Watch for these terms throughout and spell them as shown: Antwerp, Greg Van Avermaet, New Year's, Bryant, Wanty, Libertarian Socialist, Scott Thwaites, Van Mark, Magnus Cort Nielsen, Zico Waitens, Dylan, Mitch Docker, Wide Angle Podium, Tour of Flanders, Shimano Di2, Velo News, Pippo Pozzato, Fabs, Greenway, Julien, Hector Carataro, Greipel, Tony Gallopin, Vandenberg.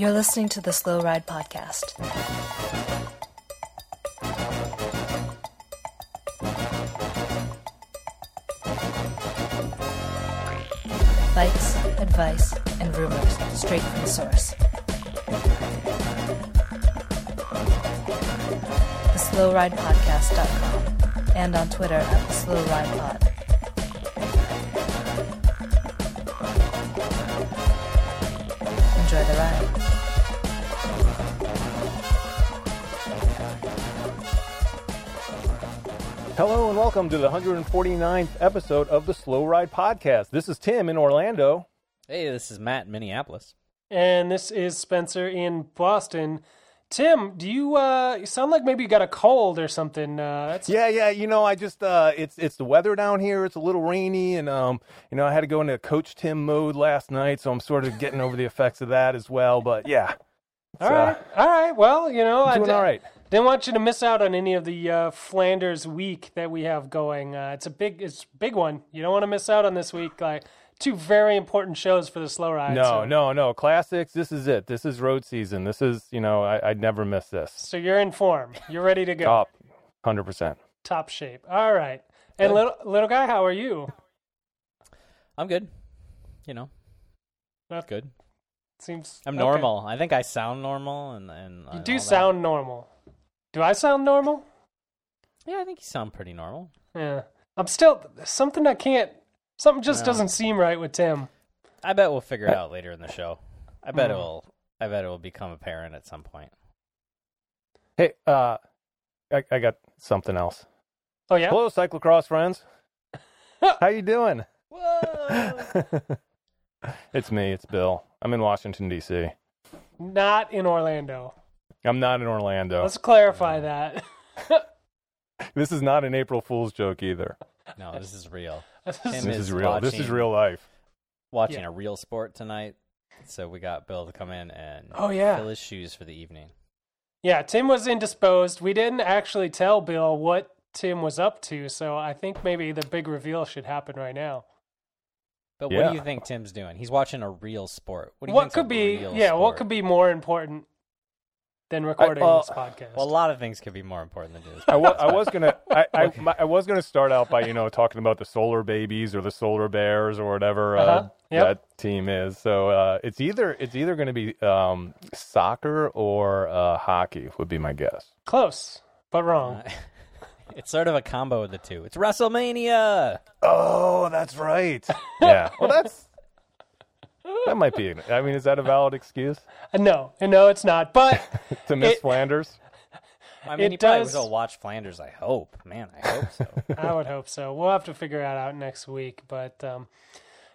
You're listening to the Slow Ride Podcast. Bikes, advice, and rumors straight from the source. TheSlowRidePodcast.com and on Twitter at TheSlowRidePod. Enjoy the ride. Hello and welcome to the 149th episode of the Slow Ride Podcast. This is Tim in Orlando. Hey, this is Matt in Minneapolis. And this is Spencer in Boston. Tim, do you sound like maybe you got a cold or something? Yeah. You know, I just it's the weather down here. It's a little rainy, and you know, I had to go into Coach Tim mode last night, so I'm sort of getting over the effects of that as well. But yeah. All right. Well, you know, I'm doing all right. Didn't want you to miss out on any of the Flanders week that we have going. It's a big one. You don't want to miss out on this week. Like two very important shows for the Slow Ride. No. Classics. This is it. This is road season. This is, you know, I'd never miss this. So you're in form. You're ready to go. Top, 100%. Top shape. All right. And little guy, how are you? I'm good. You know, not good. Seems I'm normal. Okay. I think I sound normal, and you do sound normal. Do I sound normal? Yeah, I think you sound pretty normal. Yeah. I'm still, something doesn't seem right with Tim. I bet we'll figure it out later in the show. I bet it will become apparent at some point. Hey, I got something else. Oh, yeah? Hello, cyclocross friends. How you doing? Whoa! It's me, it's Bill. I'm in Washington, D.C. Not in Orlando. I'm not in Orlando. Let's clarify that. This is not an April Fool's joke either. No, this is real. This is real. Watching, this is real life. Watching a real sport tonight. So we got Bill to come in and fill his shoes for the evening. Yeah, Tim was indisposed. We didn't actually tell Bill what Tim was up to, so I think maybe the big reveal should happen right now. But what do you think Tim's doing? He's watching a real sport. What could be more important than recording this podcast? Well, a lot of things could be more important than this. I was gonna start out by, you know, talking about the Solar Babies or the Solar Bears or whatever that team is. So it's either going to be soccer or hockey would be my guess. Close, but wrong. It's sort of a combo of the two. It's WrestleMania. Oh, that's right. Yeah. Well, that might be. I mean, is that a valid excuse? No, it's not. But to miss Flanders. I mean, it does. Probably will watch Flanders. I hope. Man, I hope so. I would hope so. We'll have to figure that out next week. But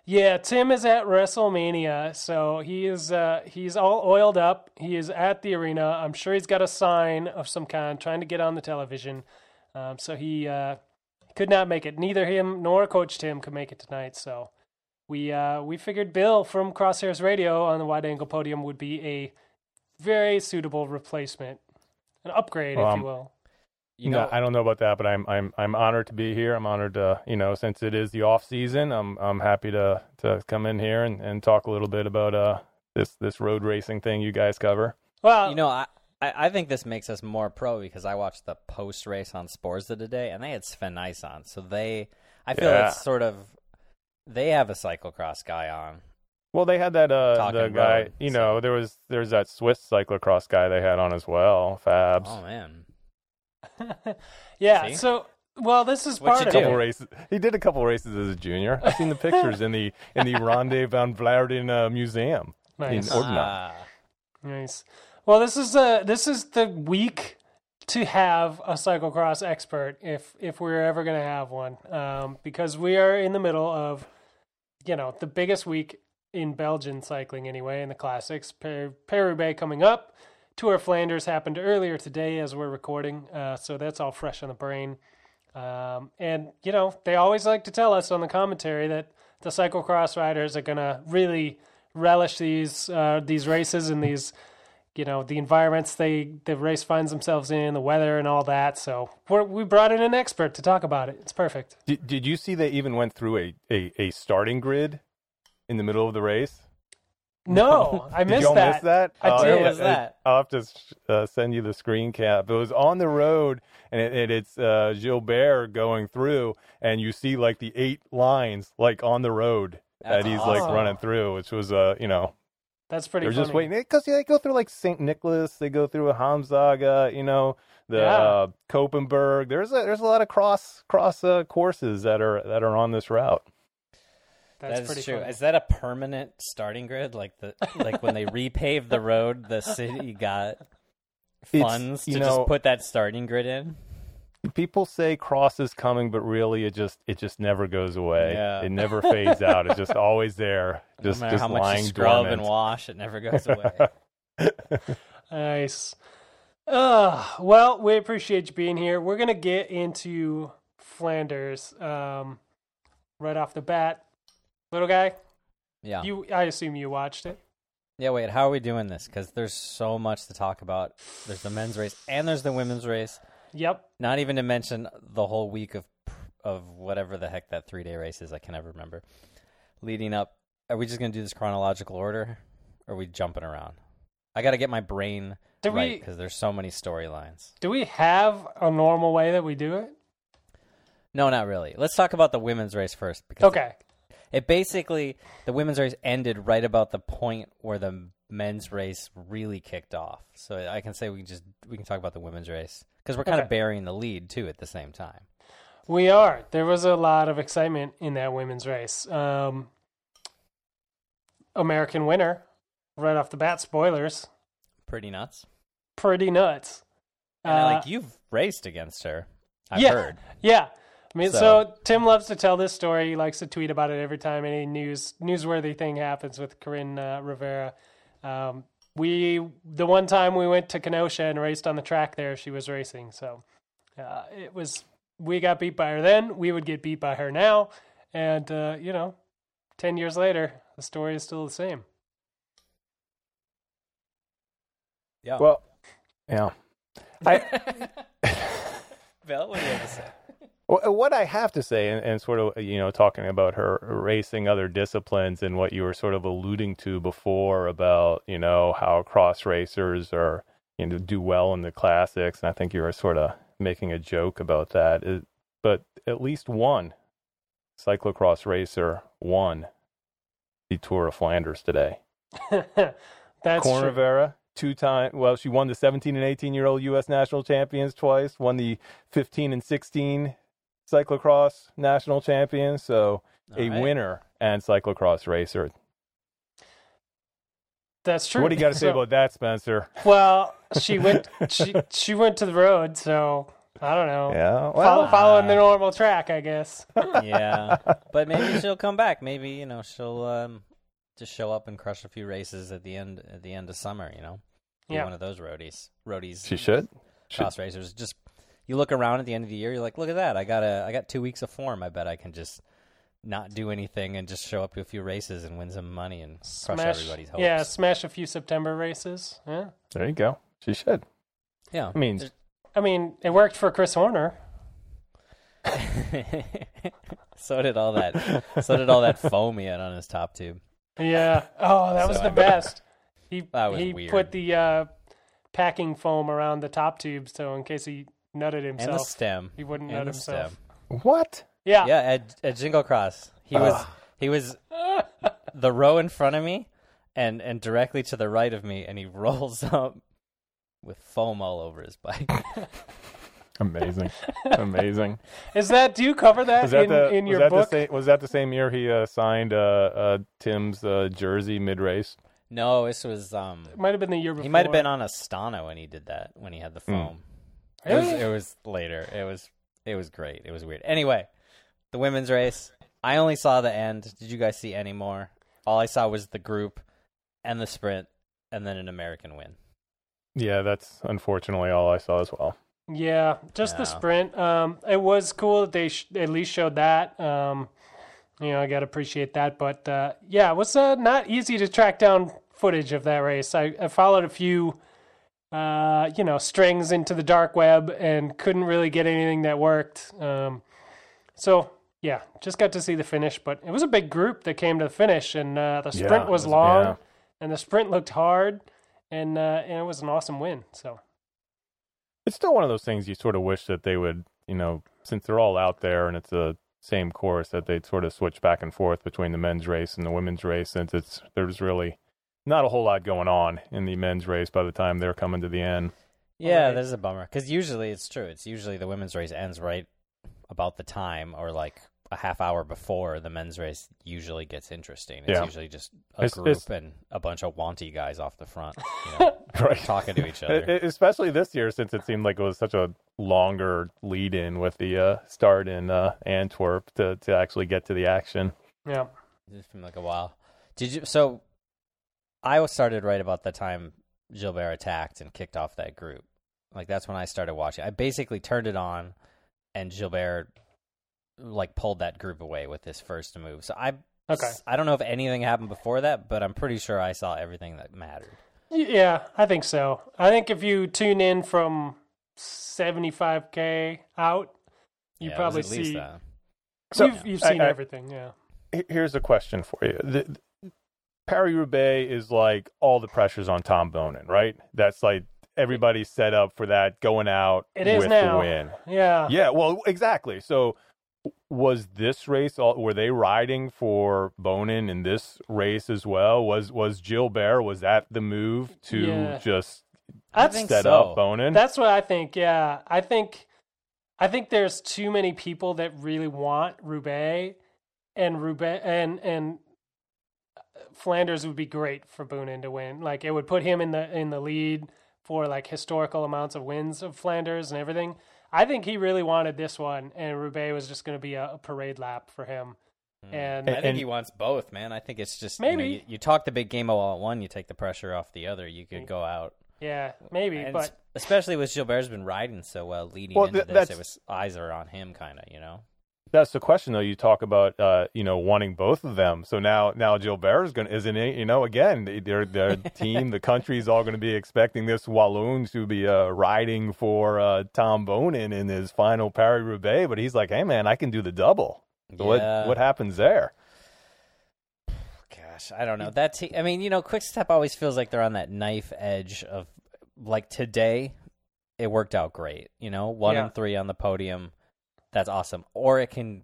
yeah, Tim is at WrestleMania, so he is. He's all oiled up. He is at the arena. I'm sure he's got a sign of some kind, trying to get on the television. So he could not make it. Neither him nor Coach Tim could make it tonight. So we figured Bill from Crosshairs Radio on the Wide Angle Podium would be a very suitable replacement, an upgrade, if you will. You know, I don't know about that, but I'm honored to be here. I'm honored to, you know, since it is the off season, I'm happy to come in here and talk a little bit about this road racing thing you guys cover. Well, you know, I think this makes us more pro because I watched the post race on Sporza today, and they had Sven Nys on, so I feel it's sort of they have a cyclocross guy on. Well, they had that the guy, road, you know, so. There's that Swiss cyclocross guy they had on as well, Fabs. Oh man, yeah. See? So well, this is part of couple races. He did a couple races as a junior. I've seen the pictures in the Ronde van Vlaarden museum in Ordna. Nice. Well, this is the week to have a cyclocross expert, if we're ever going to have one, because we are in the middle of, you know, the biggest week in Belgian cycling anyway, in the Classics. Paris-Roubaix coming up. Tour of Flanders happened earlier today as we're recording, so that's all fresh on the brain. And, you know, they always like to tell us on the commentary that the cyclocross riders are going to really relish these races and these... You know, the environments the race finds themselves in, the weather and all that. So we brought in an expert to talk about it. It's perfect. Did you see they even went through a starting grid in the middle of the race? No, I missed that. Miss that. I did. I'll have to send you the screen cap. It was on the road, and it's Gilbert going through, and you see like the 8 lines like on the road that he's like running through, which was that's pretty. They're funny. Just waiting because they go through like St. Nicholas, they go through a Hamzaga, Kopenberg. There's a lot of cross courses that are on this route. That's true. Funny. Is that a permanent starting grid? Like when they repaved the road, the city got funds to just put that starting grid in? People say cross is coming, but really it just never goes away. Yeah. It never fades out. It's just always there. Just, no matter how much you scrub and wash, it never goes away. Nice. Well, we appreciate you being here. We're going to get into Flanders right off the bat. Little guy? Yeah. I assume you watched it. Yeah, wait, how are we doing this? Because there's so much to talk about. There's the men's race and there's the women's race. Yep. Not even to mention the whole week of whatever the heck that 3-day race is. I can never remember. Leading up, are we just going to do this chronological order? Or are we jumping around? I got to get my brain right because there's so many storylines. Do we have a normal way that we do it? No, not really. Let's talk about the women's race first. Because okay. It basically, the women's race ended right about the point where the men's race really kicked off. So I can say we can talk about the women's race because we're kind of burying the lead too at the same time. We are. There was a lot of excitement in that women's race. American winner right off the bat. Spoilers. Pretty nuts. And you've raced against her. I've heard. Yeah. I mean, so Tim loves to tell this story. He likes to tweet about it every time any newsworthy thing happens with Corinne Rivera. The one time we went to Kenosha and raced on the track there, she was racing. So we got beat by her then. We would get beat by her now. And, 10 years later, the story is still the same. Yeah. Well, yeah. Bill, what do you have to say? What I have to say, and sort of, talking about her racing other disciplines and what you were sort of alluding to before about, how cross racers are, do well in the classics. And I think you were sort of making a joke about that. But at least one cyclocross racer won the Tour of Flanders today. That's Corinne Rivera. 2-time. Well, she won the 17 and 18-year-old U.S. national champions twice, won the 15 and 16 cyclocross national champion, so winner and cyclocross racer. That's true. What do you got to say about that, Spencer? Well, she went to the road, so I don't know. Yeah, well, following the normal track, I guess. Yeah, but maybe she'll come back. Maybe she'll just show up and crush a few races at the end of summer. Be one of those roadies. She should. Cross racers. Just. You look around at the end of the year, you're like, look at that. I got 2 weeks of form. I bet I can just not do anything and just show up to a few races and win some money and crush everybody's hopes. Yeah, smash a few September races. Yeah. There you go. She should. Yeah. I mean, it worked for Chris Horner. So did all that foam he had on his top tube. Yeah. Oh, that was the best. He weird. Put the packing foam around the top tube so in case he nutted himself. And the stem. He wouldn't nut himself. What? Yeah. Yeah, at Jingle Cross. He was the row in front of me and directly to the right of me, and he rolls up with foam all over his bike. Amazing. Is that? Do you cover that in your book? Was that the same year he signed Tim's jersey mid-race? No, this was... it might have been the year before. He might have been on Astana when he did that, when he had the foam. It was later. It was great. It was weird. Anyway, the women's race. I only saw the end. Did you guys see any more? All I saw was the group and the sprint and then an American win. Yeah, that's unfortunately all I saw as well. Yeah, just the sprint. It was cool that they at least showed that. I got to appreciate that. But it was not easy to track down footage of that race. I followed a few... strings into the dark web and couldn't really get anything that worked. Just got to see the finish, but it was a big group that came to the finish, and the sprint was long. Yeah. and the sprint looked hard, and it was an awesome win. So it's still one of those things you sort of wish that they would, you know, since they're all out there and it's the same course, that they'd sort of switch back and forth between the men's race and the women's race, since it's there's really not a whole lot going on in the men's race by the time they're coming to the end. Yeah, that is a bummer, because usually it's true. It's usually the women's race ends right about the time, or like a half hour before the men's race usually gets interesting. It's usually just a group and a bunch of Wanty guys off the front, you know, right, talking to each other. Especially this year, since it seemed like it was such a longer lead-in with the start in Antwerp to actually get to the action. Yeah. It's been like a while. So I started right about the time Gilbert attacked and kicked off that group. Like, that's when I started watching. I basically turned it on, and Gilbert like pulled that group away with his first move. So I don't know if anything happened before that, but I'm pretty sure I saw everything that mattered. Yeah, I think so. I think if you tune in from 75K out, you probably see that. So you've seen everything. Yeah. Here's a question for you. Paris-Roubaix is like all the pressure's on Tom Boonen, right? That's like everybody's set up for that, going out it is with now. The win. Yeah. Yeah, well, exactly. So was this race, were they riding for Boonen in this race as well? Was Gilbert, was that the move to just set up Boonen? That's what I think, yeah. I think there's too many people that really want Roubaix, and Flanders would be great for Boonen to win. Like, it would put him in the lead for like historical amounts of wins of Flanders and everything. I think he really wanted this one, and Roubaix was just going to be a parade lap for him. And I think he wants both, man. I think it's just maybe you talk the big game all at one, you take the pressure off the other. You could go out. Yeah, maybe, and but especially with Gilbert's been riding so well leading into this, it was eyes are on him, kind of, you know. That's the question, though. You talk about, wanting both of them. So now Gilbert is their team, the country's all going to be expecting this Walloon to be riding for Tom Boonen in his final Paris-Roubaix. But he's like, hey, man, I can do the double. So what happens there? Gosh, I don't know. That team, I mean, you know, Quick Step always feels like they're on that knife edge of, like, today, it worked out great. You know, 1 and 3 on the podium. That's awesome. Or it can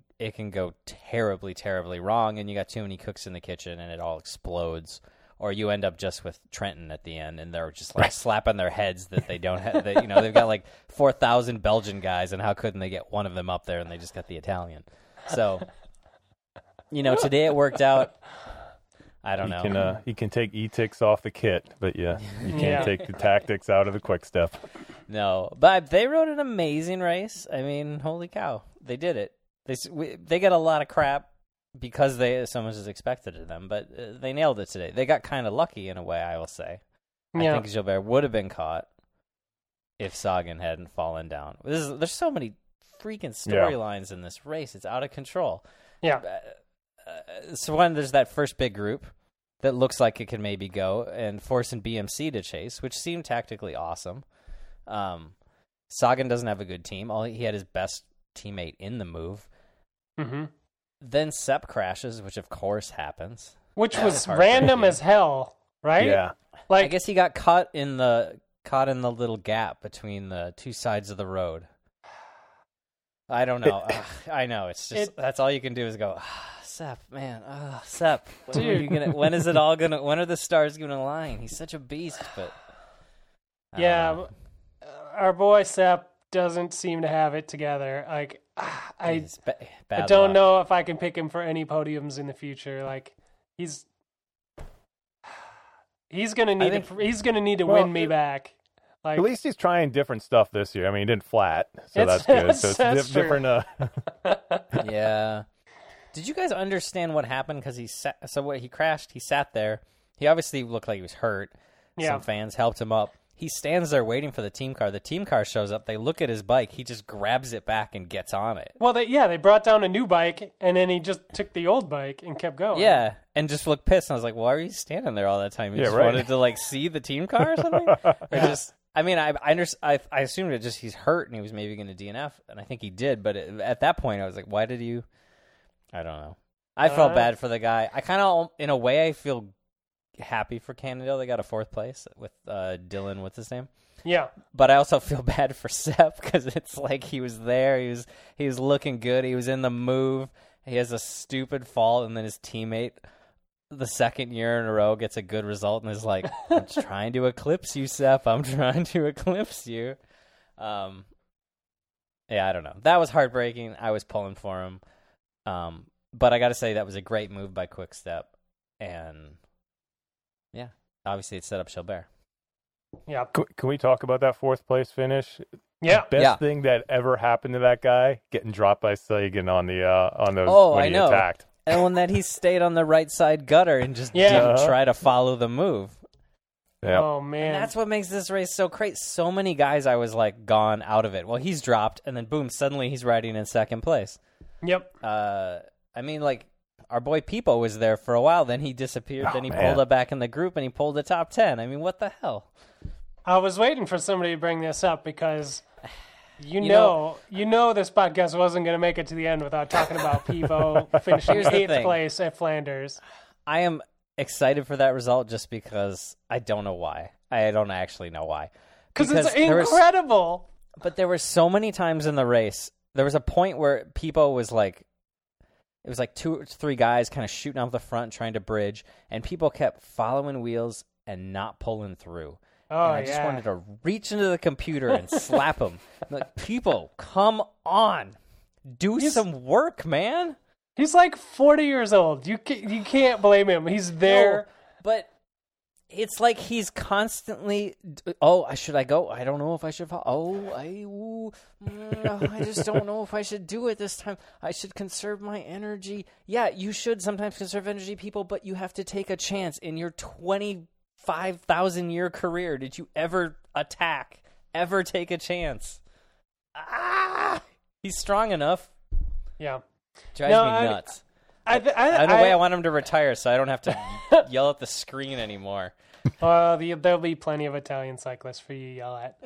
go terribly, terribly wrong, and you got too many cooks in the kitchen, and it all explodes. Or you end up just with Trenton at the end, and they're just like slapping their heads that they don't have. That, you know, they've got like 4,000 Belgian guys, and how couldn't they get one of them up there? And they just got the Italian. So, you know, today it worked out. I don't know. You can take e-ticks off the kit, but you can't take the tactics out of the Quick Step. No, but they rode an amazing race. I mean, holy cow, they did it. They got a lot of crap because so much is expected of them, but they nailed it today. They got kind of lucky in a way, I will say. Yeah. I think Gilbert would have been caught if Sagan hadn't fallen down. There's so many freaking storylines in this race. It's out of control. Yeah. So when there's that first big group that looks like it can maybe go, and forcing BMC to chase, which seemed tactically awesome. Sagan doesn't have a good team. He had his best teammate in the move. Mm-hmm. Then Sepp crashes, which of course happens. Which was random as hell, right? Yeah. Like, I guess he got caught in the little gap between the two sides of the road. I don't know. I know. It's just that's all you can do is go, Sepp, man, Sepp. When are you gonna? When is it all gonna? When are the stars gonna align? He's such a beast, but our boy Sepp doesn't seem to have it together. Like, I don't know if I can pick him for any podiums in the future. Like, he's gonna need to win me back. Like, at least he's trying different stuff this year. I mean, he didn't flat, so that's good. So it's different. Yeah. Did you guys understand what happened? Because he crashed. He sat there. He obviously looked like he was hurt. Yeah. Some fans helped him up. He stands there waiting for the team car. The team car shows up. They look at his bike. He just grabs it back and gets on it. Well, they brought down a new bike, and then he just took the old bike and kept going. Yeah, and just looked pissed. And I was like, why are you standing there all that time? You just wanted to, like, see the team car or something? I assumed it just he's hurt, and he was maybe going to DNF, and I think he did. But at that point, I was like, why did you? I don't know. I felt bad for the guy. I kind of, in a way, I feel happy for Cannondale. They got a fourth place with Dylan, what's his name? Yeah. But I also feel bad for Sepp because it's like he was there. He was looking good. He was in the move. He has a stupid fall, and then his teammate the second year in a row gets a good result and is like, I'm trying to eclipse you, Sepp. I'm trying to eclipse you. Yeah, I don't know. That was heartbreaking. I was pulling for him. But I got to say that was a great move by Quick Step. And, yeah, obviously it set up Gilbert. Yeah. Can we talk about that fourth place finish? Yeah. The best thing that ever happened to that guy, getting dropped by Sagan on the when he attacked. And when that he stayed on the right side gutter and just didn't try to follow the move. Yeah. Oh, man. And that's what makes this race so crazy. So many guys I was like gone out of it. Well, he's dropped, and then boom, suddenly he's riding in second place. Yep. I mean, like, our boy Pippo was there for a while. Then he disappeared. Then he pulled it back in the group, and he pulled the top 10. I mean, what the hell? I was waiting for somebody to bring this up because you know this podcast wasn't going to make it to the end without talking about Pippo finishing eighth place at Flanders. I am excited for that result just because I don't know why. I don't actually know why. Because it's incredible. But there were so many times in the race. There was a point where Pippo was like, it was like two or three guys kind of shooting off the front trying to bridge, and people kept following wheels and not pulling through. Oh, and I just wanted to reach into the computer and slap them. Like, people, come on. He's some work, man. He's like 40 years old. You can't blame him. He's there. No, but it's like he's constantly, oh, should I go? I don't know if I should follow. I just don't know if I should do it this time. I should conserve my energy. Yeah, you should sometimes conserve energy, people, but you have to take a chance. In your 25,000-year career, did you ever attack, ever take a chance? Ah! He's strong enough. Yeah. Drives me nuts. I want him to retire so I don't have to yell at the screen anymore. Well, there'll be plenty of Italian cyclists for you to yell at.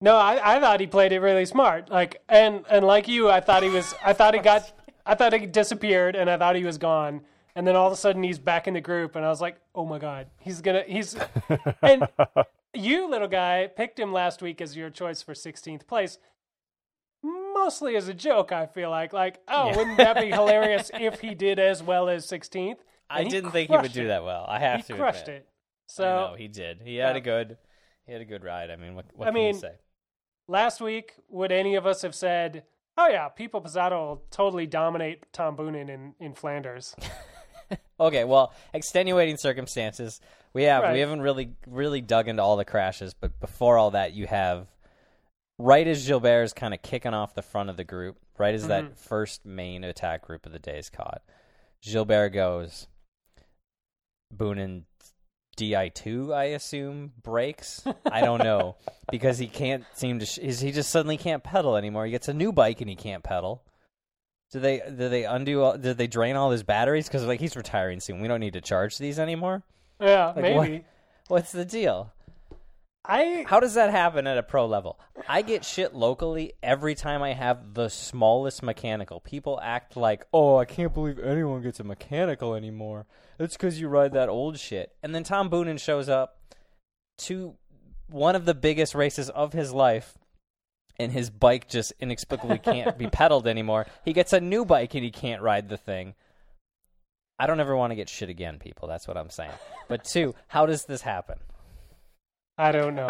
No, I thought he played it really smart. Like and like you, I thought he disappeared and I thought he was gone. And then all of a sudden he's back in the group and I was like, oh my God, he's and you little guy picked him last week as your choice for 16th place. Mostly as a joke, I feel like. Wouldn't that be hilarious if he did as well as 16th? I didn't think he would do that well. I have to admit. He crushed it. So I know, he did. He had a good ride. I mean, what can you say? Last week, would any of us have said, oh yeah, Pippo Pozzato will totally dominate Tom Boonen in Flanders? Okay, well, extenuating circumstances. We haven't really dug into all the crashes, but before all that, you have right as Gilbert is kind of kicking off the front of the group, right as that first main attack group of the day is caught, Gilbert goes, Boonen DI2, I assume, breaks. I don't know, because he can't seem to... he just suddenly can't pedal anymore. He gets a new bike and he can't pedal. Did they drain all his batteries? Because like, he's retiring soon. We don't need to charge these anymore. Yeah, like, maybe. What's the deal? How does that happen at a pro level? I get shit locally every time I have the smallest mechanical. People act like, oh, I can't believe anyone gets a mechanical anymore. It's because you ride that old shit. And then Tom Boonen shows up to one of the biggest races of his life, and his bike just inexplicably can't be pedaled anymore. He gets a new bike, and he can't ride the thing. I don't ever want to get shit again, people. That's what I'm saying. But two, how does this happen? I don't know.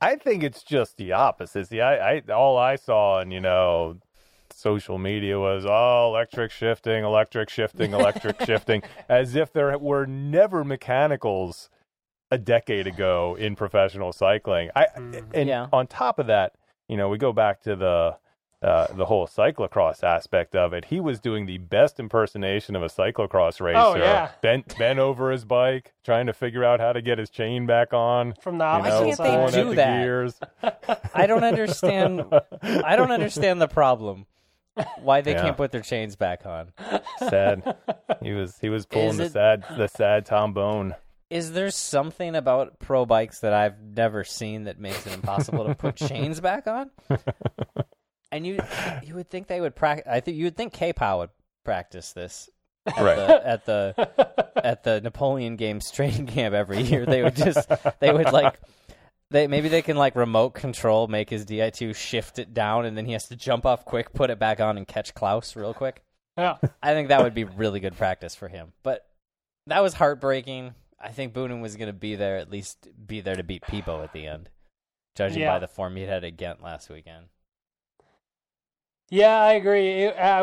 I think it's just the opposite. See, I all I saw on, social media was, electric shifting, as if there were never mechanicals a decade ago in professional cycling. On top of that, we go back to the whole cyclocross aspect of it. He was doing the best impersonation of a cyclocross racer. Oh, yeah. Bent over his bike, trying to figure out how to get his chain back on. From the opposite side. Why can't they do that? Gears. I don't understand the problem. Why they can't put their chains back on. Sad. He was pulling the sad Tom Boonen. Is there something about pro bikes that I've never seen that makes it impossible to put chains back on? And you would think they would practice. I think you would think K-Pow would practice this at the Napoleon Games training camp every year. They would just they can remote control make his Di2 shift it down, and then he has to jump off quick, put it back on, and catch Klaus real quick. Yeah, I think that would be really good practice for him. But that was heartbreaking. I think Boonen was going to be there, at least be there to beat Pippo at the end, judging by the form he had at Ghent last weekend. Yeah, I agree. I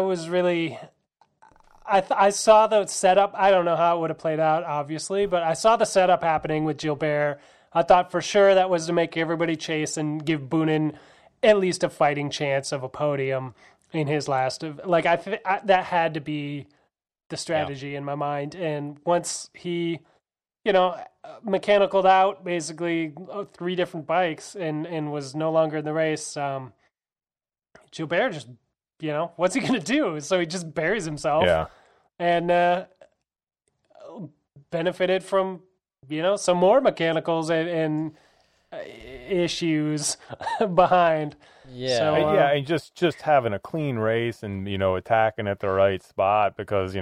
saw the setup. I don't know how it would have played out, obviously, but I saw the setup happening with Gilbert. I thought for sure that was to make everybody chase and give Boonen at least a fighting chance of a podium in his last. That had to be the strategy in my mind. And once he, mechanicaled out basically three different bikes and was no longer in the race, Gilbert just, what's he going to do? So he just buries himself and benefited from, some more mechanicals and issues behind. Yeah. So, and just having a clean race and, attacking at the right spot because,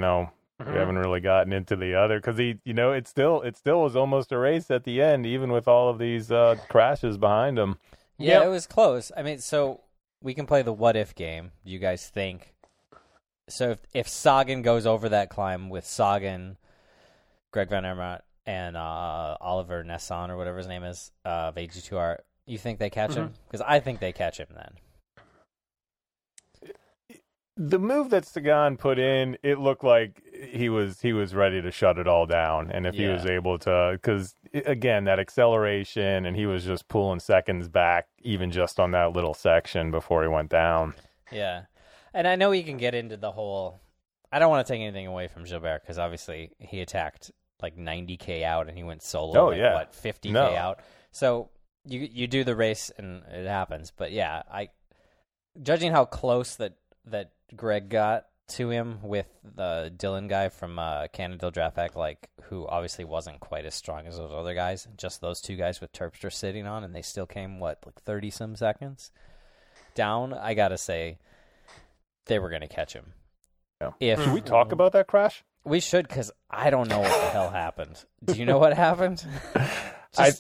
we haven't really gotten into the other because he, it still was almost a race at the end, even with all of these crashes behind him. Yeah, It was close. I mean, so we can play the what if game. You guys think? So if Sagan goes over that climb with Sagan, Greg Van Avermaet, and Oliver Naesen or whatever his name is of AG2R, you think they catch him? Because I think they catch him then. The move that Sagan put in, it looked like he was ready to shut it all down. And if he was able to, because, again, that acceleration, and he was just pulling seconds back even just on that little section before he went down. Yeah. And I know you can get into the whole, I don't want to take anything away from Gilbert because obviously he attacked like 90K out and he went solo. Oh, yeah. 50K out. So you do the race and it happens. But, judging how close that Greg got to him with the Dylan guy from Cannondale Draft, who obviously wasn't quite as strong as those other guys, just those two guys with Terpstra sitting on, and they still came, 30-some seconds down? I got to say, they were going to catch him. Yeah. Should we talk about that crash? We should, because I don't know what the hell happened. Do you know what happened? I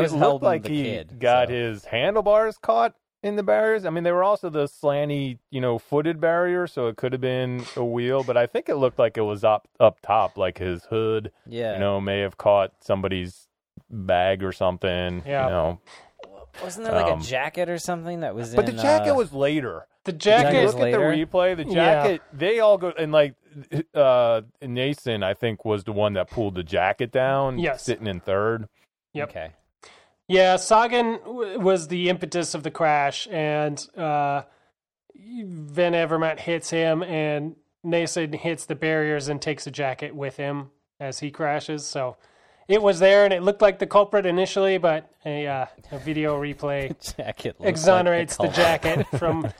was held like the kid. He got his handlebars caught in the barriers. I mean, they were also the slanty, footed barrier, so it could have been a wheel, but I think it looked like it was up top, like his hood, may have caught somebody's bag or something, Wasn't there a jacket or something that was in... But the jacket was later. The jacket was later. Look at the replay, the jacket, they all go, and Naesen, I think, was the one that pulled the jacket down, sitting in third. Yep. Okay. Yeah, Sagan was the impetus of the crash, and Van Avermaet hits him, and Naesen hits the barriers and takes a jacket with him as he crashes. So it was there, and it looked like the culprit initially, but a video replay exonerates the jacket from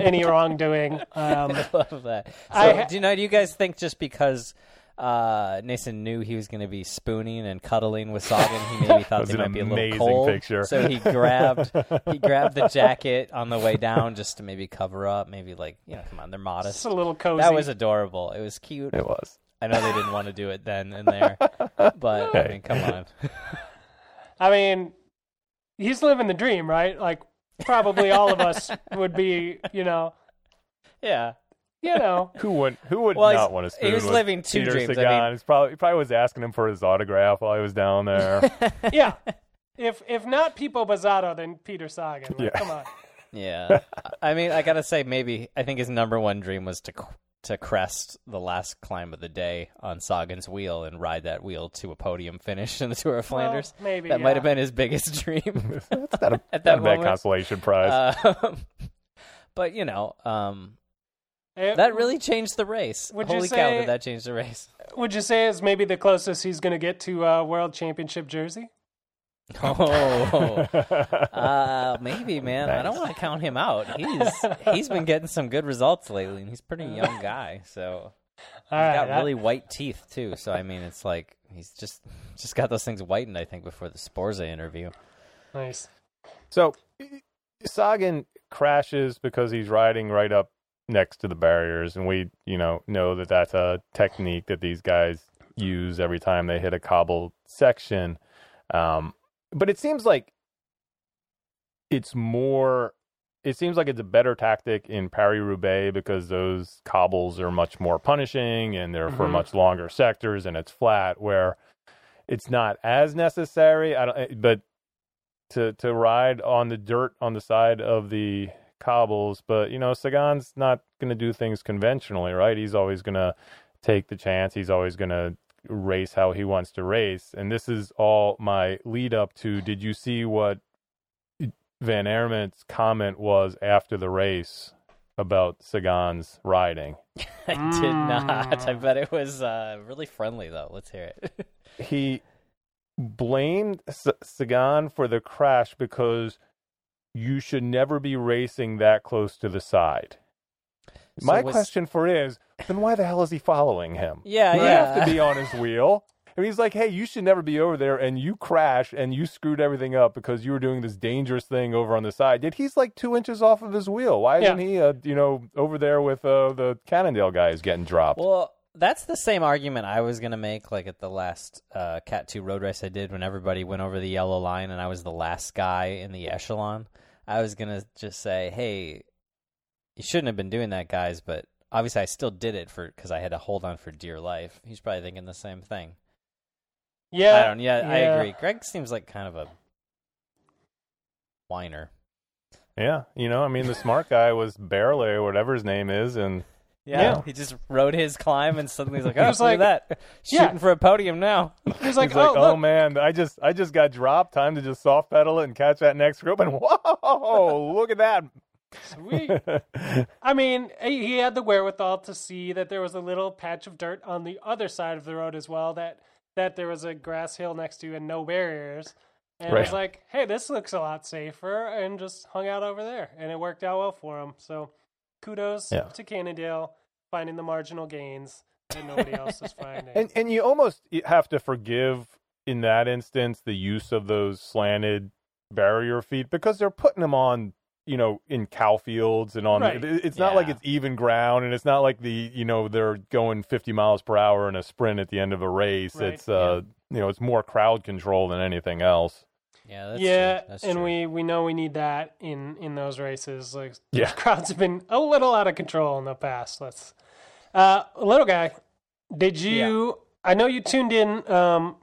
any wrongdoing. I love that. So, do you guys think just because... Naesen knew he was going to be spooning and cuddling with Sagan, he maybe thought they might be a little cold, picture. So he grabbed the jacket on the way down just to maybe cover up, maybe come on, they're modest. It's a little cozy. That was adorable. It was cute. It was. I know they didn't want to do it then and there, but I mean, come on. I mean, he's living the dream, right? Like probably all of us would be, Yeah. Who would not want to spoon with Peter Sagan? He was living two dreams. I mean, he probably was asking him for his autograph while he was down there. Yeah. If not Pippo Pozzato, then Peter Sagan. Come on. Yeah. I mean, I got to say, maybe, I think his number one dream was to crest the last climb of the day on Sagan's wheel and ride that wheel to a podium finish in the Tour of Flanders. Well, maybe, that might have been his biggest dream. That's not a bad consolation prize. But, that really changed the race. Holy cow, did that change the race. Would you say is maybe the closest he's going to get to a World Championship jersey? Oh, maybe, man. Nice. I don't want to count him out. He's been getting some good results lately, and he's a pretty young guy. So he's got really white teeth, too. So, I mean, it's like he's just got those things whitened, I think, before the Sporza interview. Nice. So Sagan crashes because he's riding right up next to the barriers. And we, you know that that's a technique that these guys use every time they hit a cobbled section. But it seems like it's a better tactic in Paris-Roubaix because those cobbles are much more punishing and they're for much longer sectors and it's flat, where it's not as necessary. But to ride on the dirt on the side of the cobbles, but Sagan's not going to do things conventionally, right? He's always going to take the chance. He's always going to race how he wants to race. And this is all my lead up to, did you see what Van Avermaet's comment was after the race about Sagan's riding? I did not. I bet it was really friendly, though. Let's hear it. He blamed Sagan for the crash because you should never be racing that close to the side. So my question for is, then why the hell is he following him? Yeah. You have to be on his wheel. And he's like, hey, you should never be over there, and you crashed, and you screwed everything up because you were doing this dangerous thing over on the side. Yet he's like 2 inches off of his wheel. Why isn't he, over there with the Cannondale guys getting dropped? Well, that's the same argument I was going to make, like, at the last Cat 2 road race I did when everybody went over the yellow line and I was the last guy in the echelon. I was going to just say, hey, you shouldn't have been doing that, guys, but obviously I still did it because I had to hold on for dear life. He's probably thinking the same thing. Yeah, I agree. Greg seems like kind of a whiner. Yeah, the smart guy was Barely or whatever his name is, and he just rode his climb, and suddenly he's like, "Oh, look at that! Shooting for a podium now." He's like, "Oh man, I just got dropped. Time to just soft pedal it and catch that next group." And whoa, look at that! Sweet. I mean, he had the wherewithal to see that there was a little patch of dirt on the other side of the road as well. That there was a grass hill next to and no barriers. And It was like, hey, this looks a lot safer, and just hung out over there. And it worked out well for him. So kudos to Cannondale finding the marginal gains that nobody else is finding. And you almost have to forgive, in that instance, the use of those slanted barrier feet because they're putting them on, in cow fields and on. Right. It's not like it's even ground, and it's not like they're going 50 miles per hour in a sprint at the end of a race. Right. It's it's more crowd control than anything else. Yeah, that's true. That's and true. We know we need that in those races. Like crowds have been a little out of control in the past. Let's little guy. Did you? Yeah. I know you tuned in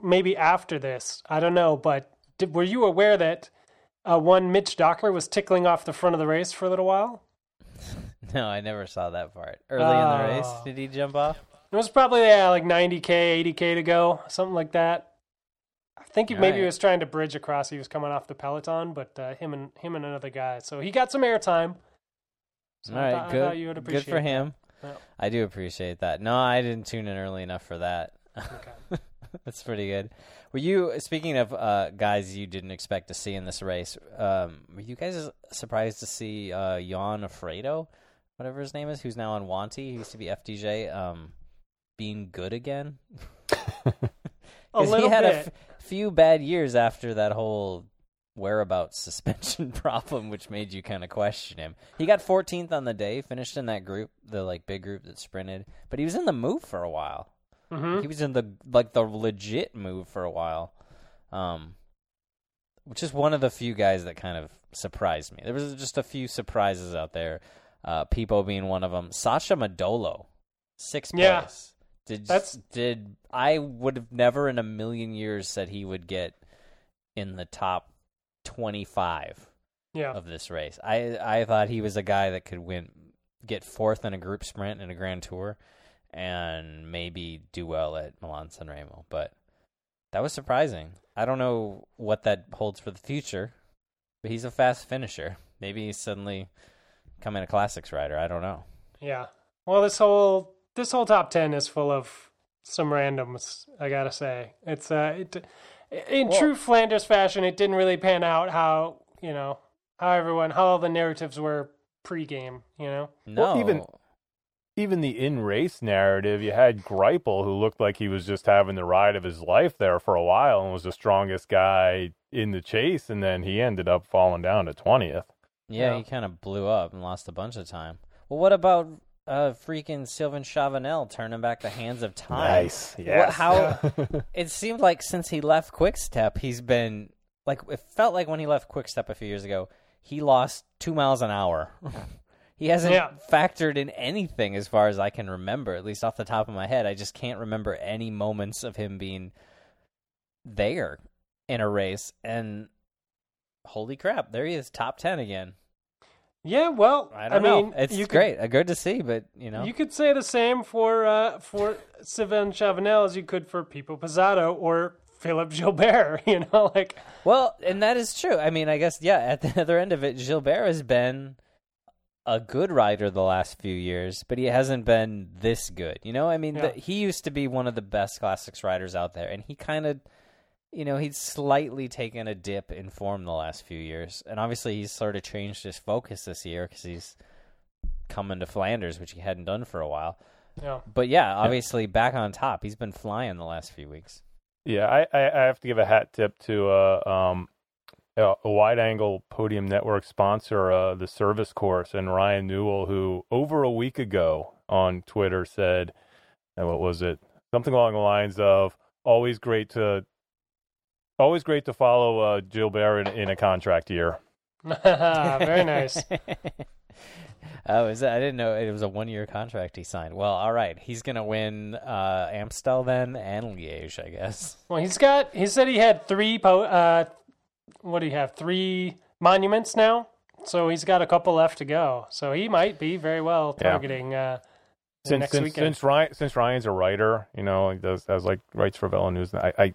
maybe after this. I don't know, but were you aware that? One Mitch Docker was tickling off the front of the race for a little while? No, I never saw that part. Early in the race, did he jump off? It was probably, 90K, 80K to go, something like that. I think he was trying to bridge across. He was coming off the peloton, but him and another guy. So he got some airtime. So all right, I thought you would appreciate good for him. That. I do appreciate that. No, I didn't tune in early enough for that. Okay. That's pretty good. Were you, speaking of guys you didn't expect to see in this race, were you guys surprised to see Jan Afredo, whatever his name is, who's now on Wanty, he used to be FDJ, being good again? Because he had a few bad years after that whole whereabouts suspension problem, which made you kind of question him. He got 14th on the day, finished in that group, the big group that sprinted, but he was in the move for a while. Mm-hmm. He was in the legit move for a while, which is one of the few guys that kind of surprised me. There was just a few surprises out there, Pippo being one of them. Sasha Madolo, 6th place. I would have never in a million years said he would get in the top 25 of this race. I thought he was a guy that could get 4th in a group sprint in a Grand Tour. And maybe do well at Milan-San Remo, but that was surprising. I don't know what that holds for the future, but he's a fast finisher. Maybe he's suddenly becoming a classics rider. I don't know. Yeah. Well, this whole top 10 is full of some randoms. I gotta say, it's true Flanders fashion. It didn't really pan out how all the narratives were pre-game. No. Well, even the in-race narrative, you had Greipel, who looked like he was just having the ride of his life there for a while and was the strongest guy in the chase, and then he ended up falling down to 20th. Yeah, he kind of blew up and lost a bunch of time. Well, what about freaking Sylvain Chavanel turning back the hands of time? Nice. Yes. It seemed like since he left Quick Step, he's been like, it felt like when he left Quick Step a few years ago, he lost 2 miles an hour. He hasn't factored in anything as far as I can remember, at least off the top of my head. I just can't remember any moments of him being there in a race. And holy crap, there he is, top 10 again. Yeah, well, I mean, it's great. Good to see, but, you know. You could say the same for Sylvain Chavanel as you could for Pippo Pozzato or Philip Gilbert, you know, like. Well, and that is true. I mean, I guess, yeah, at the other end of it, Gilbert has been a good rider the last few years, but he hasn't been this good. You know, I mean, he used to be one of the best classics riders out there, and he kind of, you know, he's slightly taken a dip in form the last few years. And obviously he's sort of changed his focus this year because he's coming to Flanders, which he hadn't done for a while. Yeah. But, yeah, obviously back on top. He's been flying the last few weeks. Yeah, I have to give a hat tip to a wide-angle Podium Network sponsor, the Service Course, and Ryan Newell, who over a week ago on Twitter said, what was it? Something along the lines of, always great to follow Gilbert in a contract year. Very nice. Oh, is that? I didn't know it was a one-year contract he signed. Well, all right. He's going to win Amstel then and Liège, I guess. Well, he said he had three monuments now? So he's got a couple left to go. So he might be very well targeting next weekend. Since Ryan's a writer, you know, he does like writes for Velo News. I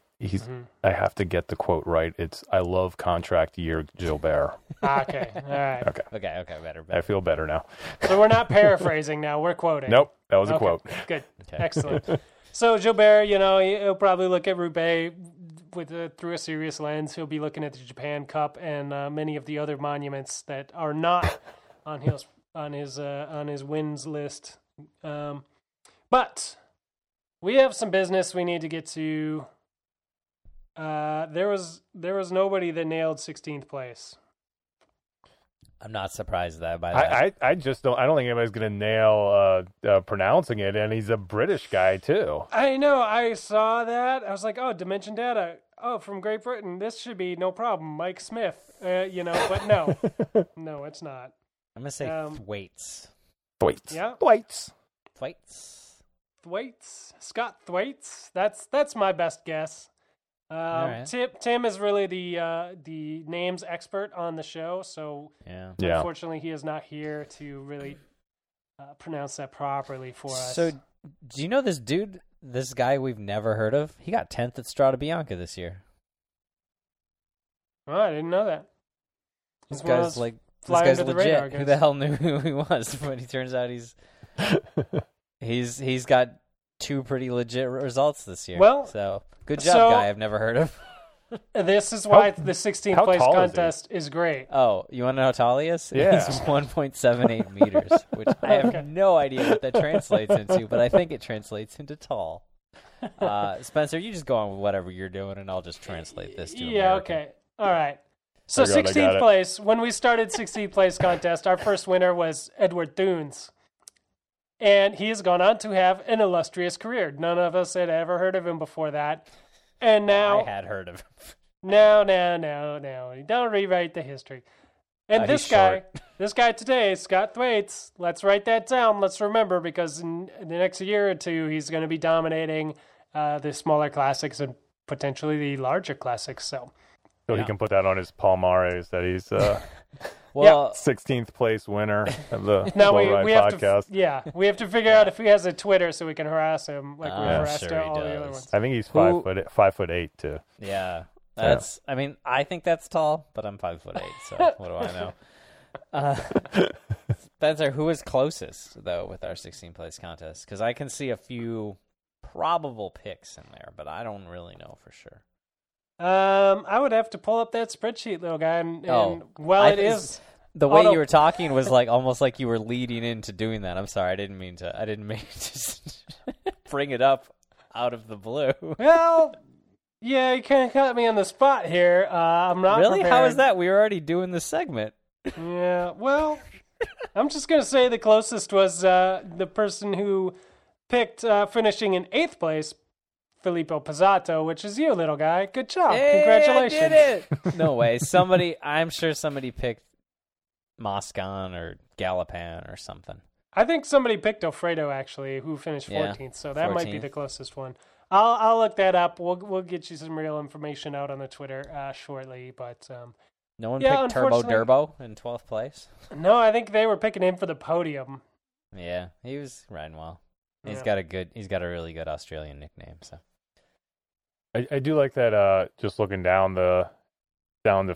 have to get the quote right. It's I love contract year Gilbert. Okay, all right. Okay, better. I feel better now. So we're not paraphrasing now. We're quoting. Nope, that was a quote. Good, excellent. So Gilbert, you know, he'll probably look at Roubaix through a serious lens. He'll be looking at the Japan Cup and many of the other monuments that are not on his wins list. But we have some business we need to get to. There was nobody that nailed 16th place. I'm not surprised by that. I don't think anybody's gonna nail pronouncing it, and he's a British guy too. I know. I saw that. I was like, oh, Dimension Data. Oh, from Great Britain. This should be no problem. Mike Smith. You know, but no, it's not. I'm gonna say Thwaites. Thwaites. Yeah. Thwaites. Thwaites. Thwaites. Scott Thwaites. That's my best guess. Right. Tim is really the names expert on the show, so unfortunately he is not here to really pronounce that properly for us. So, do you know this guy we've never heard of? He got 10th at Strada Bianca this year. Oh, I didn't know that. This guy's legit. Radar, who the hell knew who he was? But it turns out he's got two pretty legit results this year. Well, so good job, guy. I've never heard of. This is why the 16th place contest is great. Oh, you want to know how tall he is? Yeah. He's 1.78 meters, which I have no idea what that translates into, but I think it translates into tall. Spencer, you just go on with whatever you're doing, and I'll just translate this to American. Yeah, okay. All right. So 16th place, when we started 16th place contest, our first winner was Edward Thunes. And he has gone on to have an illustrious career. None of us had ever heard of him before that. And now... I had heard of him. No. Don't rewrite the history. And this guy today, Scott Thwaites, let's write that down. Let's remember, because in the next year or two, he's going to be dominating the smaller classics and potentially the larger classics. So he can put that on his palmares that he's... Well, 16th place winner of the we have podcast. We have to figure out if he has a Twitter so we can harass him like we harassed all the other ones. I think he's 5'8" too. Yeah, that's. Yeah. I mean, I think that's tall, but I'm 5'8", so what do I know? Spencer, who is closest though with our 16th place contest? Because I can see a few probable picks in there, but I don't really know for sure. I would have to pull up that spreadsheet, little guy, the way you were talking was like almost like you were leading into doing that. I'm sorry, I didn't mean to bring it up out of the blue. Well, yeah, you kind of caught me on the spot here. I'm not really prepared. How is that? We were already doing the segment. Yeah, well, I'm just going to say the closest was the person who picked finishing in 8th place, Filippo Pozzato, which is you, little guy. Good job. Hey, congratulations. I did it. No way. Somebody, I'm sure somebody picked Moscon or Galopin or something. I think somebody picked Alfredo, actually, who finished 14th, so that 14th. Might be the closest one. I'll look that up. We'll get you some real information out on the Twitter shortly, but... no one picked Turbo Durbo in 12th place? No, I think they were picking him for the podium. Yeah, he was riding well. He's got a really good Australian nickname. So I do like that. Just looking down the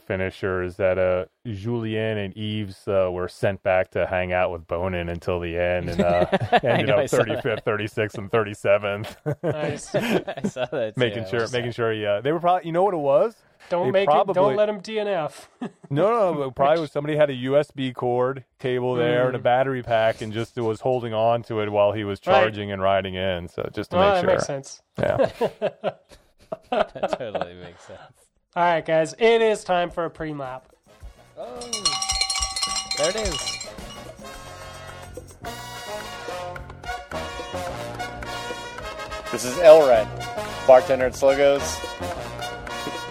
finishers, that Julien and Yves were sent back to hang out with Boonen until the end, and ended up 35th, 36th, and 37th. Nice. I saw that. Making sure. Yeah, they were probably. You know what it was? Don't let them DNF. No. Probably was somebody had a USB cord cable there and a battery pack, and just was holding on to it while he was charging and riding in. So just to make sure. That makes sense. Yeah, that totally makes sense. All right, guys, it is time for a pre-lap. Oh, there it is. This is Elred, bartender at Sluggo's.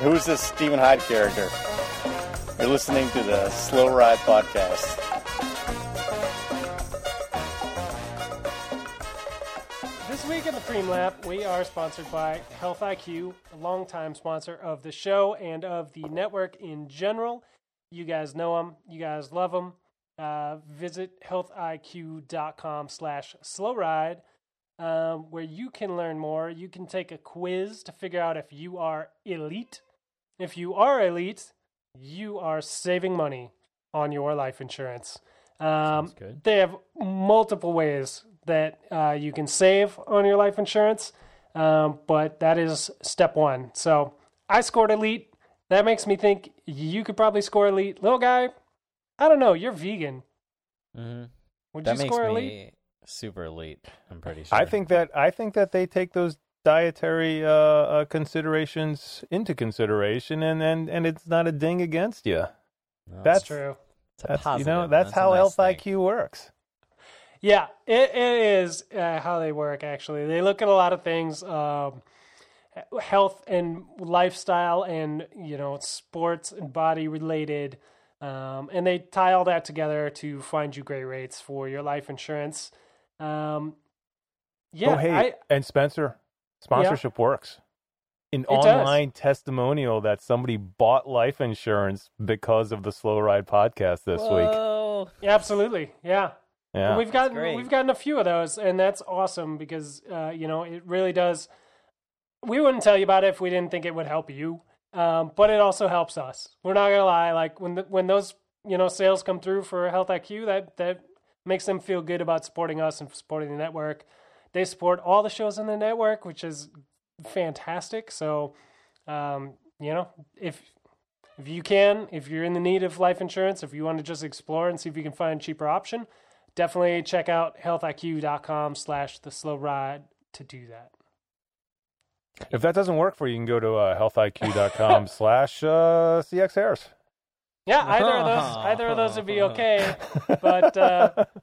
Who is this Stephen Hyde character? You're listening to the Slow Ride Podcast. This week at the Preem Lap, we are sponsored by Health IQ, a longtime sponsor of the show and of the network in general. You guys know them. You guys love them. Visit healthiq.com/slowride. Where you can learn more. You can take a quiz to figure out if you are elite. If you are elite, you are saving money on your life insurance. They have multiple ways that you can save on your life insurance, but that is step one. So I scored elite. That makes me think you could probably score elite. Little guy, I don't know. You're vegan. Mm-hmm. Would you score elite? Super elite, I'm pretty sure. I think that they take those dietary considerations into consideration, and it's not a ding against you. No, that's true. That's positive. That's how Health IQ works. Yeah, it is how they work. Actually, they look at a lot of things, health and lifestyle, and sports and body related, and they tie all that together to find you great rates for your life insurance. And Spencer, sponsorship works. An online testimonial that somebody bought life insurance because of the Slow Ride podcast this week. Yeah, absolutely. Yeah. We've gotten a few of those, and that's awesome because it really does. We wouldn't tell you about it if we didn't think it would help you. But it also helps us. We're not gonna lie. Like when those sales come through for Health IQ, that makes them feel good about supporting us and supporting the network. They support all the shows in the network, which is fantastic. So, if you can, if you're in the need of life insurance, if you want to just explore and see if you can find a cheaper option, definitely check out healthiq.com/theslowride to do that. If that doesn't work for you, you can go to healthiq.com /CXHairs. Yeah, either of those would be okay, but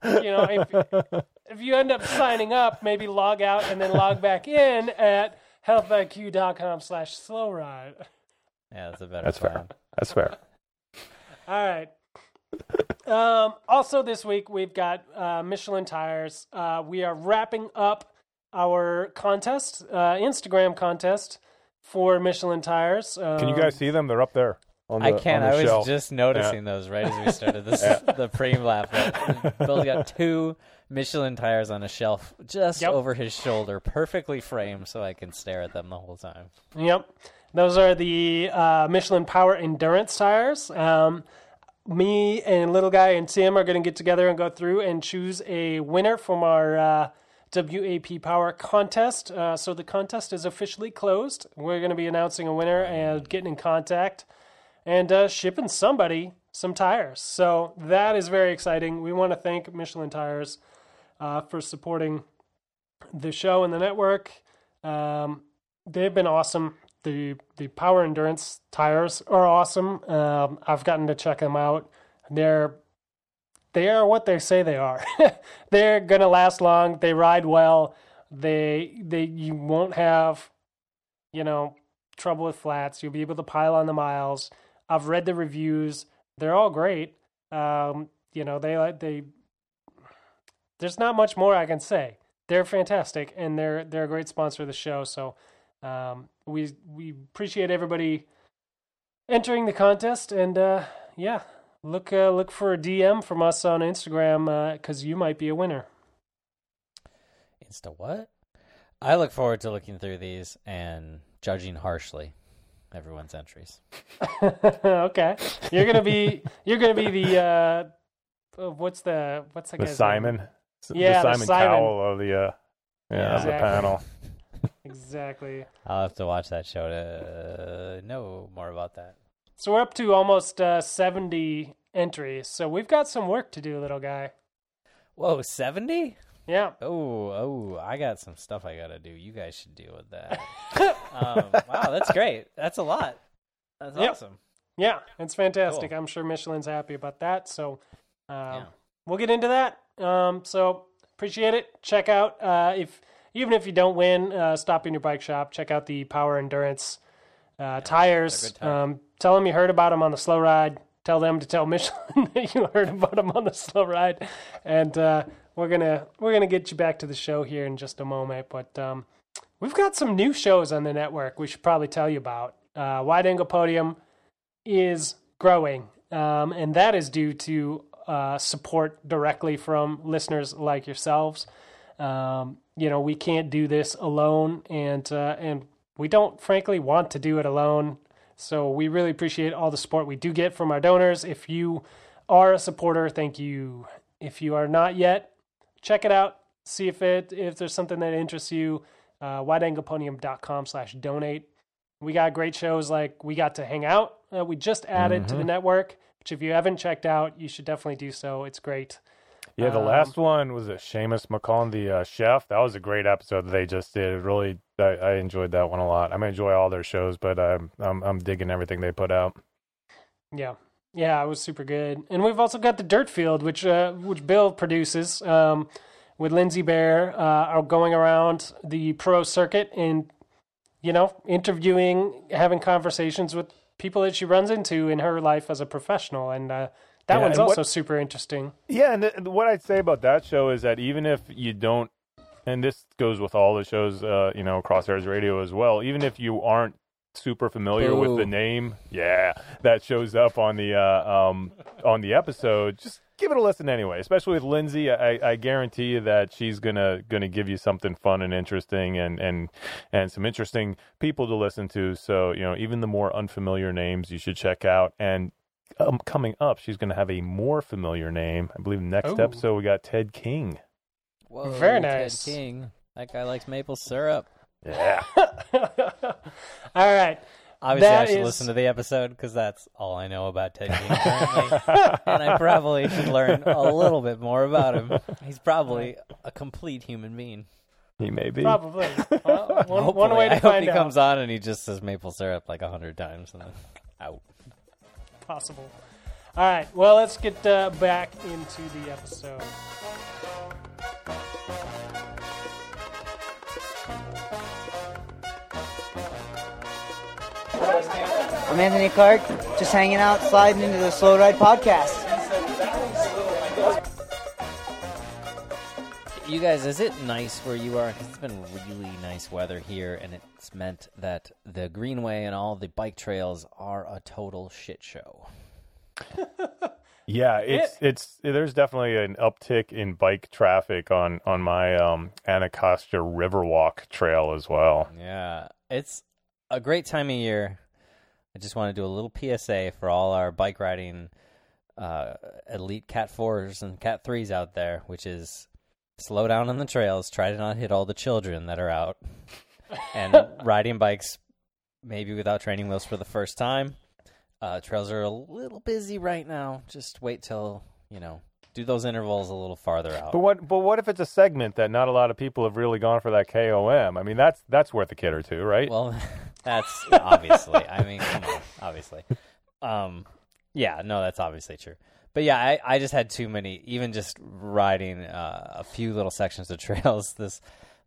if you end up signing up, maybe log out and then log back in at healthiq.com/slowride. Yeah, that's a better. That's plan. Fair. That's fair. All right. Also, this week we've got Michelin tires. We are wrapping up our contest, Instagram contest for Michelin tires. Can you guys see them? They're up there. I was just noticing those right as we started this the pre-lap. Bill's got 2 Michelin tires on a shelf just over his shoulder, perfectly framed, so I can stare at them the whole time. Yep, those are the Michelin Power Endurance tires. Me and Little Guy and Tim are going to get together and go through and choose a winner from our WAP Power contest. So the contest is officially closed. We're going to be announcing a winner and getting in contact. And shipping somebody some tires. So that is very exciting. We want to thank Michelin Tires for supporting the show and the network. They've been awesome. The Power Endurance tires are awesome. I've gotten to check them out. They're They are what they say they are. They're going to last long. They ride well. They you won't have, you know, trouble with flats. You'll be able to pile on the miles. I've read the reviews. They're all great. You know, they there's not much more I can say. They're fantastic, and they're a great sponsor of the show. So we appreciate everybody entering the contest, and yeah, look for a DM from us on Instagram because you might be a winner. Insta what? I look forward to looking through these and judging harshly everyone's entries. Okay, you're gonna be the what's the guy's Simon name? Yeah, the Simon Cowell of the yeah, exactly. Of the panel. Exactly. I'll have to watch that show to know more about that. So we're up to almost 70 entries. So we've got some work to do, little guy. Whoa, 70? Yeah. Oh, I got some stuff I gotta do. You guys should deal with that. Wow, that's great. That's a lot. That's awesome. Yeah, it's fantastic. Cool. I'm sure Michelin's happy about that. So we'll get into that. So appreciate it. Check out if you don't win, stop in your bike shop. Check out the Power Endurance tires. Tell them you heard about them on the slow ride. Tell them to tell Michelin that you heard about them on the slow ride. And we're gonna get you back to the show here in just a moment. But we've got some new shows on the network. We should probably tell you about Wide Angle Podium is growing, and that is due to support directly from listeners like yourselves. You know, we can't do this alone, and we don't frankly want to do it alone. So we really appreciate all the support we do get from our donors. If you are a supporter, thank you. If you are not yet, check it out. See if there's something that interests you. WideAnglePodium.com/donate. We got great shows like We Got to Hang Out. We just added to the network. Which if you haven't checked out, you should definitely do so. It's great. Yeah, the last one was Seamus McCollum, the chef. That was a great episode that they just did. It really, I enjoyed that one a lot. I'm enjoy all their shows, but I'm digging everything they put out. Yeah, it was super good. And we've also got the Dirt Field, which Bill produces with Lindsey Bear, are going around the pro circuit and interviewing, having conversations with people that she runs into in her life as a professional, and one's also super interesting. Yeah, and what I'd say about that show is that even if you don't, and this goes with all the shows, Crosshairs Radio as well, even if you aren't super familiar with the name, that shows up on the episode, just give it a listen anyway. Especially with Lindsay, I guarantee you that she's gonna give you something fun and interesting, and some interesting people to listen to. So even the more unfamiliar names you should check out. And coming up, she's gonna have a more familiar name. I believe next episode we got Ted King. Whoa, very nice. Ted King. That guy likes maple syrup. Yeah. All right. Obviously, I should listen to the episode because that's all I know about Ted King currently, and I probably should learn a little bit more about him. He's probably a complete human being. He may be. Probably. Well, one way to find out. I hope he comes on and he just says maple syrup like 100 times and then out. Possible. All right. Well, let's get back into the episode. I'm Anthony Clark, just hanging out, sliding into the Slow Ride podcast. You guys, is it nice where you are? It's been really nice weather here, and it's meant that the Greenway and all the bike trails are a total shit show. Yeah, it's there's definitely an uptick in bike traffic on my Anacostia Riverwalk trail as well. Yeah, it's a great time of year. I just want to do a little PSA for all our bike riding elite Cat 4s and Cat 3s out there, which is slow down on the trails, try to not hit all the children that are out, and riding bikes maybe without training wheels for the first time. Trails are a little busy right now. Just wait till, do those intervals a little farther out. But what if it's a segment that not a lot of people have really gone for that KOM? I mean, that's worth a kid or two, right? Well, that's obviously. I mean, come on, obviously. Yeah, no, that's obviously true. But yeah, I just had too many, even just riding a few little sections of trails this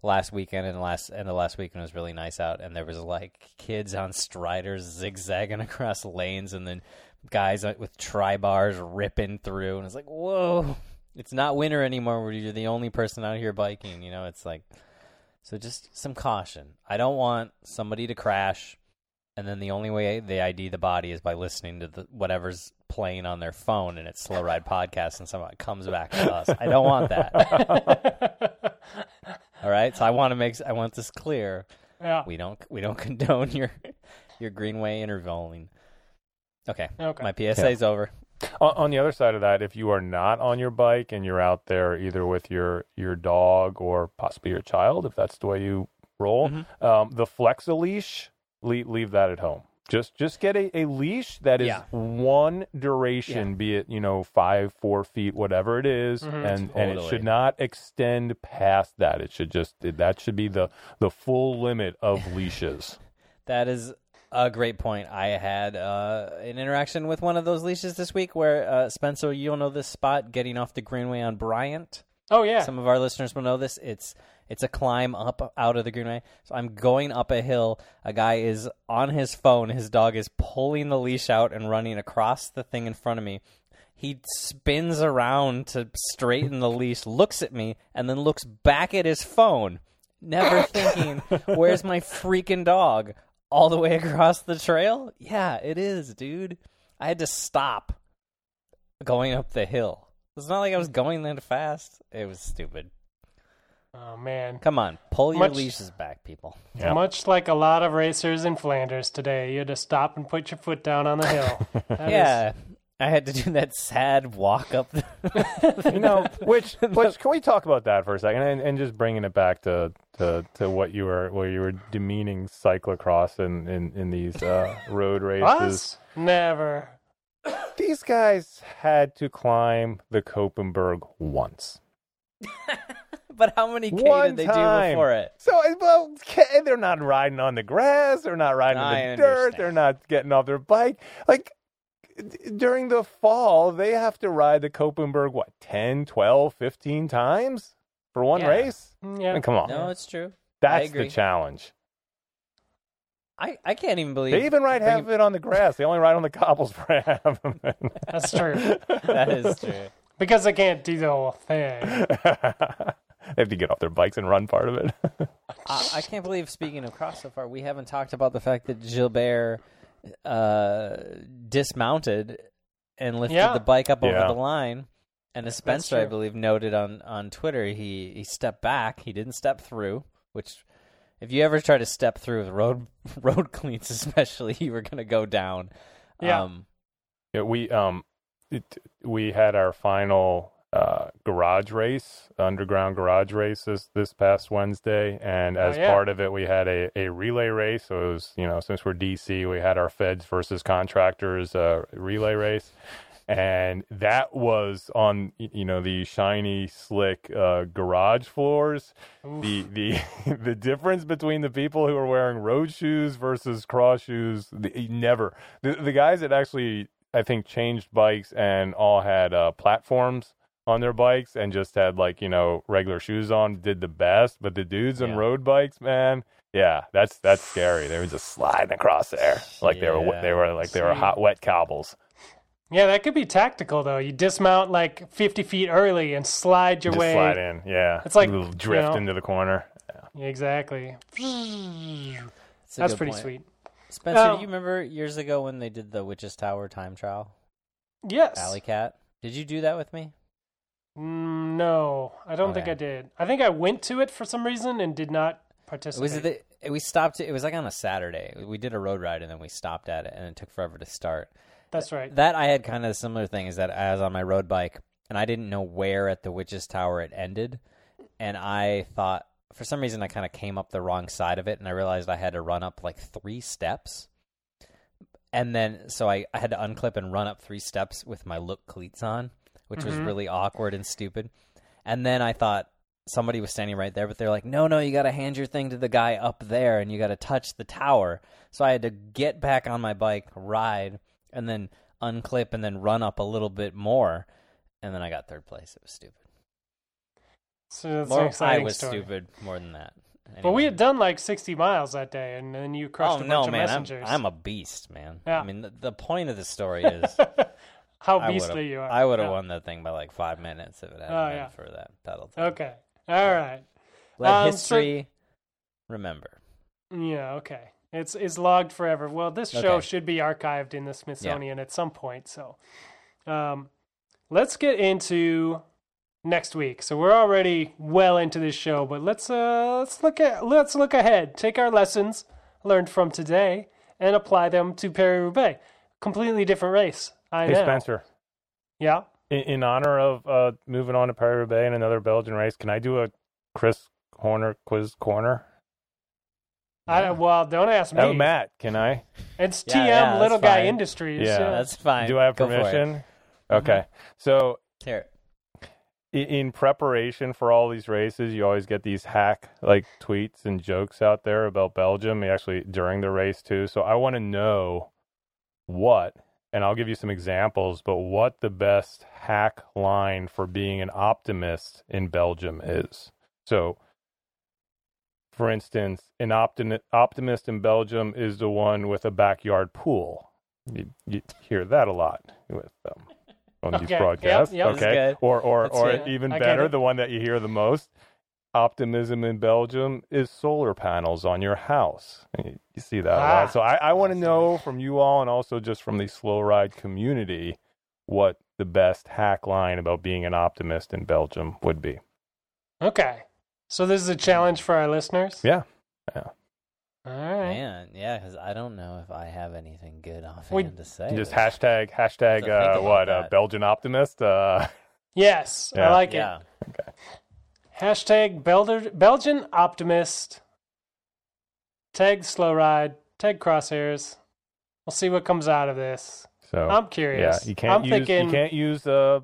last weekend and the last weekend was really nice out. And there was like kids on striders zigzagging across lanes and then guys with tri-bars ripping through. And it's like, whoa, it's not winter anymore where you're the only person out here biking. You know, it's like, so just some caution. I don't want somebody to crash. And then the only way they ID the body is by listening to whatever's playing on their phone and it's Slow Ride Podcast and somehow it comes back to us. I don't want that. All right. So I want this clear. Yeah. We don't condone your Greenway intervaling. Okay. My PSA is over. On the other side of that, if you are not on your bike and you're out there either with your dog or possibly your child, if that's the way you roll, the Flexa leash, leave that at home. Just get a leash that is one duration, be it, 5, 4 feet, whatever it is, and it should not extend past that. It should should be the full limit of leashes. That is a great point. I had an interaction with one of those leashes this week where, Spencer, you'll know this spot, getting off the Greenway on Bryant. Oh, yeah. Some of our listeners will know this. It's a climb up out of the Greenway. So I'm going up a hill. A guy is on his phone. His dog is pulling the leash out and running across the thing in front of me. He spins around to straighten the leash, looks at me, and then looks back at his phone, never thinking, where's my freaking dog? All the way across the trail? Yeah, it is, dude. I had to stop going up the hill. It's not like I was going that fast. It was stupid. Oh, man. Come on. Pull your leashes back, people. Yep. Much like a lot of racers in Flanders today, you had to stop and put your foot down on the hill. I had to do that sad walk up the which can we talk about that for a second? And just bringing it back to what you were demeaning cyclocross in these road races. Us? Never. These guys had to climb the Kopenberg once. But how many K did they do before it? So, they're not riding on the grass. They're not riding in the dirt. They're not getting off their bike. Like, during the fall, they have to ride the Copenberg, 10, 12, 15 times for one race? Yeah. I mean, come on. No, it's true. That's the challenge. I can't even believe they even ride half of it on the grass. They only ride on the cobbles for half of it. That's true. That is true. Because they can't do the whole thing. They have to get off their bikes and run part of it. I can't believe, speaking of cross so far, we haven't talked about the fact that Gilbert dismounted and lifted the bike up over the line. And as Spencer, I believe, noted on Twitter, he stepped back. He didn't step through, which if you ever try to step through with road cleats especially, you were going to go down. Yeah. We had our final... underground garage race this past Wednesday, and as part of it we had a relay race. So it was, since we're DC, we had our feds versus contractors relay race, and that was on the shiny slick garage floors. Oof. The difference between the people who are wearing road shoes versus cross shoes, the guys that actually I think changed bikes and all had platforms on their bikes and just had regular shoes on, did the best. But the dudes on road bikes, man, that's scary. They were just sliding across there like they were hot wet cobbles. Yeah, that could be tactical though. You dismount 50 feet early and slide your way. Slide in, it's like a little drift into the corner. Yeah. Exactly. That's pretty sweet. Spencer, do you remember years ago when they did the Witch's Tower time trial? Yes. Alley Cat. Did you do that with me? No, I don't think I did. I think I went to it for some reason and did not participate. We stopped. It was on a Saturday. We did a road ride and then we stopped at it, and it took forever to start. That's right. That I had kind of a similar thing, is that I was on my road bike and I didn't know where at the Witch's Tower it ended, and I thought for some reason I kind of came up the wrong side of it, and I realized I had to run up 3 steps. And then so I had to unclip and run up 3 steps with my look cleats on, which was really awkward and stupid. And then I thought somebody was standing right there, but they're like, no, you got to hand your thing to the guy up there, and you got to touch the tower. So I had to get back on my bike, ride, and then unclip and then run up a little bit more. And then I got third place. It was stupid. So that's I was story. Stupid more than that. Anyway. But we had done like 60 miles that day, and then you crushed a bunch of messengers. I'm a beast, man. Yeah. I mean, the point of the story is how beastly you are. I would have won that thing by like 5 minutes if it hadn't been for that pedal thing. Okay. All right. Let history remember. Yeah, okay. It's logged forever. Well, this show should be archived in the Smithsonian at some point. So let's get into next week. So we're already well into this show, but let's look ahead. Take our lessons learned from today and apply them to Paris-Roubaix. Completely different race. Hey, Spencer. Yeah? In honor of moving on to Paris-Roubaix and another Belgian race, can I do a Chris Horner quiz corner? Well, don't ask me. Oh, Matt, can I? It's TM Little Guy Industries. Yeah, that's fine. Do I have permission? Okay. So here, in preparation for all these races, you always get these hack tweets and jokes out there about Belgium, actually during the race too. So I want to know what, and I'll give you some examples, but what the best hack line for being an optimist in Belgium is. So, for instance, an optimist in Belgium is the one with a backyard pool. You hear that a lot with them on these broadcasts. Yep, okay, or even better, the one that you hear the most. Optimism in Belgium is solar panels on your house. You see that a lot. So I want to know from you all, and also just from the Slow Ride community, what the best hack line about being an optimist in Belgium would be. Okay. So this is a challenge for our listeners? Yeah. All right. Man, yeah, because I don't know if I have anything good offhand to say. Just hashtag Belgian optimist? Yes, yeah. I like it. Okay. Hashtag Belgian optimist. Tag Slow Ride. Tag Crosshairs. We'll see what comes out of this. So I'm curious. Yeah, you can't use the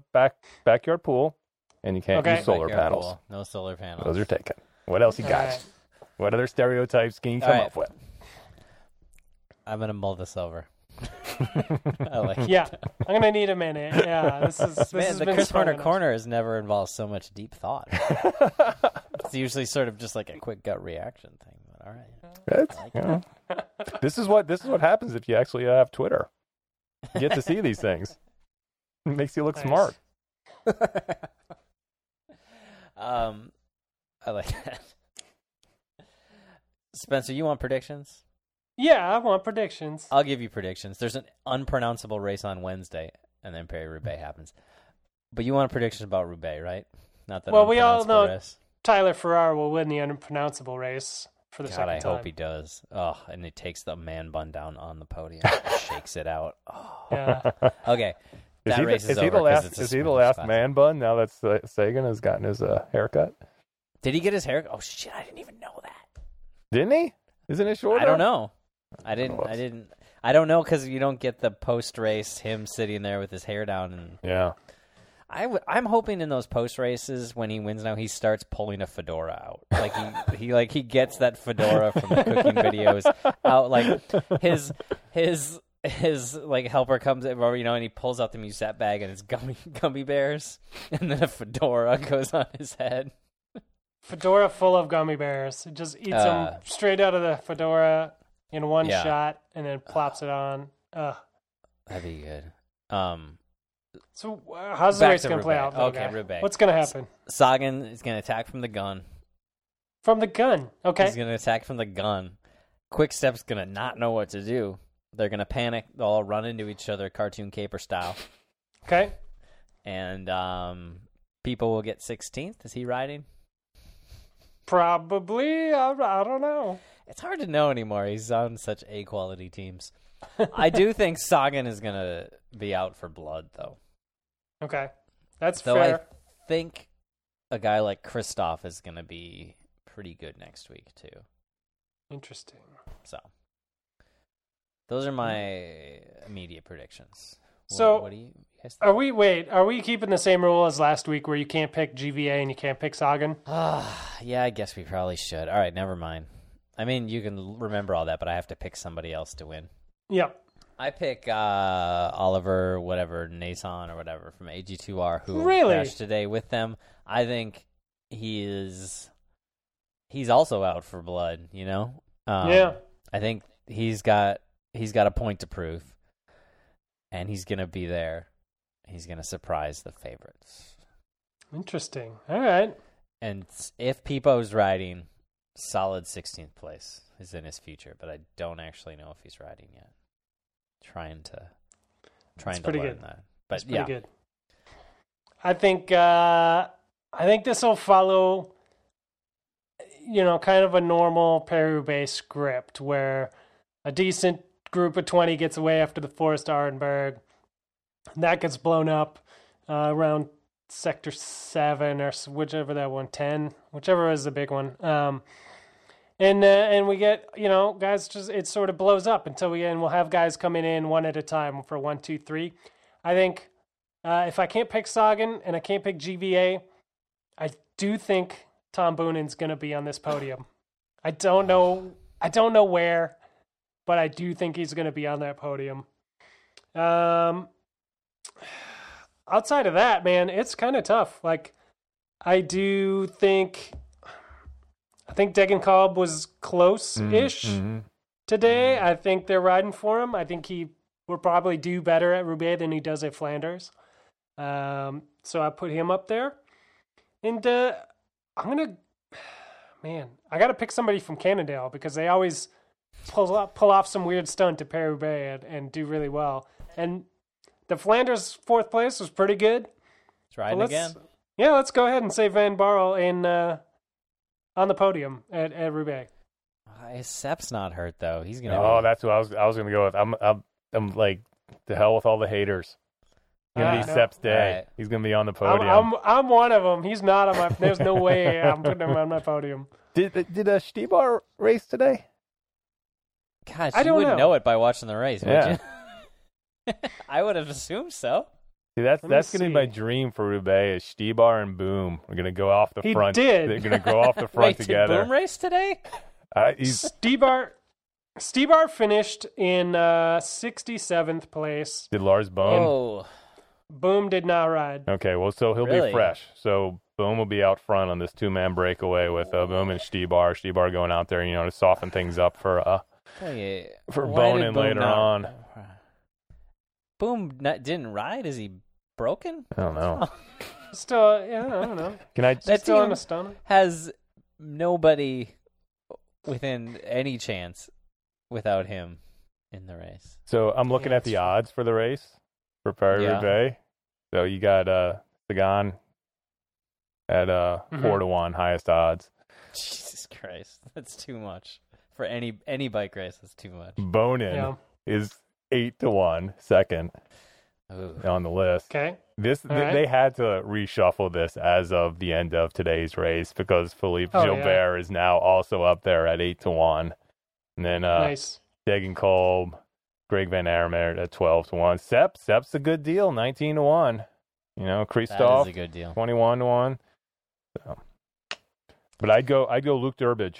backyard pool. And you can't use solar panels. Cool. No solar panels. Those are taken. What else you got? Right. What other stereotypes can you come up with? I'm going to mull this over. I like it. Yeah, I'm going to need a minute. Yeah, this has been Chris Horner Corner has never involved so much deep thought. It's usually sort of just like a quick gut reaction thing. But all right. This is what happens if you actually have Twitter. You get to see these things. It makes you look smart. I like that. Spencer, you want predictions? Yeah, I want predictions. I'll give you predictions. There's an unpronounceable race on Wednesday, and then Paris-Roubaix happens. But you want a prediction about Roubaix, right? Not that. Well, we all know Tyler Farrar will win the unpronounceable race for the second time. I hope he does. Oh, and he takes the man bun down on the podium, and shakes it out. Oh. Yeah. Okay. Is he the last man bun now that Sagan has gotten his haircut? Did he get his haircut? Oh, shit, I didn't even know that. Didn't he? Isn't it shorter? I don't know. I didn't. I don't know because you don't get the post-race, him sitting there with his hair down. And yeah. I'm hoping in those post races when he wins now, he starts pulling a fedora out. Like he gets that fedora from the cooking videos out. Like his like helper comes over, you know, and he pulls out the Musette bag and it's gummy bears, and then a fedora goes on his head. Fedora full of gummy bears. It just eats them straight out of the fedora in one shot, and then plops it on. Ugh. That'd be good. So how's the race gonna play out? Okay, Roubaix. What's gonna happen? Sagan is gonna attack from the gun. From the gun. Okay. He's gonna attack from the gun. Quick Step's gonna not know what to do. They're going to panic. They'll all run into each other, cartoon caper style. Okay. And people will get 16th. Is he riding? Probably. I don't know. It's hard to know anymore. He's on such A-quality teams. I do think Sagan is going to be out for blood, though. Okay. That's fair. I think a guy like Kristoff is going to be pretty good next week, too. Interesting. So. Those are my immediate predictions. What do you guys think? Are we keeping the same rule as last week where you can't pick GVA and you can't pick Sagan? Yeah, I guess we probably should. All right, never mind. I mean, you can remember all that, but I have to pick somebody else to win. Yep. I pick Oliver, whatever, Naesen or whatever from AG2R, who crashed today with them. I think he is. He's also out for blood, you know. Yeah. I think he's got a point to prove, and he's gonna be there. He's gonna surprise the favorites. Interesting. All right. And if Pippo's riding, solid 16th place is in his future, but I don't actually know if he's riding yet. Trying to learn good. That, but that's pretty good. I think this will follow, you know, kind of a normal Paris-Roubaix script where a decent group of 20 gets away after the Forest Arenberg, and that gets blown up around Sector 7 or whichever that one, 10, whichever is the big one. And we get, you know, guys, just it sort of blows up until we end. We'll have guys coming in one at a time for 1, 2, 3. I think if I can't pick Sagan and I can't pick GVA, I do think Tom Boonen's going to be on this podium. I don't know where, but I do think he's going to be on that podium. Outside of that, man, it's kind of tough. Like, I think Degenkolb was close-ish today. I think they're riding for him. I think he will probably do better at Roubaix than he does at Flanders. So I put him up there. And I got to pick somebody from Cannondale because they always pull off some weird stunt at Paris-Roubaix and do really well. And the Flanders 4th place was pretty good. It's riding again. Yeah, let's go ahead and say Van Barl in... on the podium at Roubaix. Sepp's not hurt though. He's gonna. Oh, that's who I was gonna go with. I'm like, to hell with all the haters. It's gonna be Sepp's day. Right. He's gonna be on the podium. I'm one of them. He's not on my. There's no way I'm putting him on my podium. Did Štybar race today? Gosh, I you wouldn't know it by watching the race, would you? I would have assumed so. See, that's going to be my dream for Roubaix, is Štybar and Boom. We're going to go off the front. They're going to go off the front together. Did Boom race today? Štybar finished in 67th place. Did Lars Boom? Oh. Boom did not ride. Okay, well, so he'll be fresh. So Boom will be out front on this two-man breakaway with Boom and Štybar. Štybar going out there, you know, to soften things up for Bonin later on. Boom didn't ride? Is he... broken? I don't know. Still, yeah, I don't know. Can I? That team has nobody within any chance without him in the race. So I'm looking at the odds for the race for Paris-Roubaix. So you got Sagan at 4-1 highest odds. Jesus Christ, that's too much for any bike race. That's too much. Boonen is 8-1 second. Ooh. On the list. Okay. They had to reshuffle this as of the end of today's race because Philippe Gilbert is now also up there at 8-1. And then Degenkolb, Greg Van Avermaet at 12-1. Sepp's a good deal, 19-1. You know, Christoph, that is a good deal. 21-1. So. But I'd go Luke Durbridge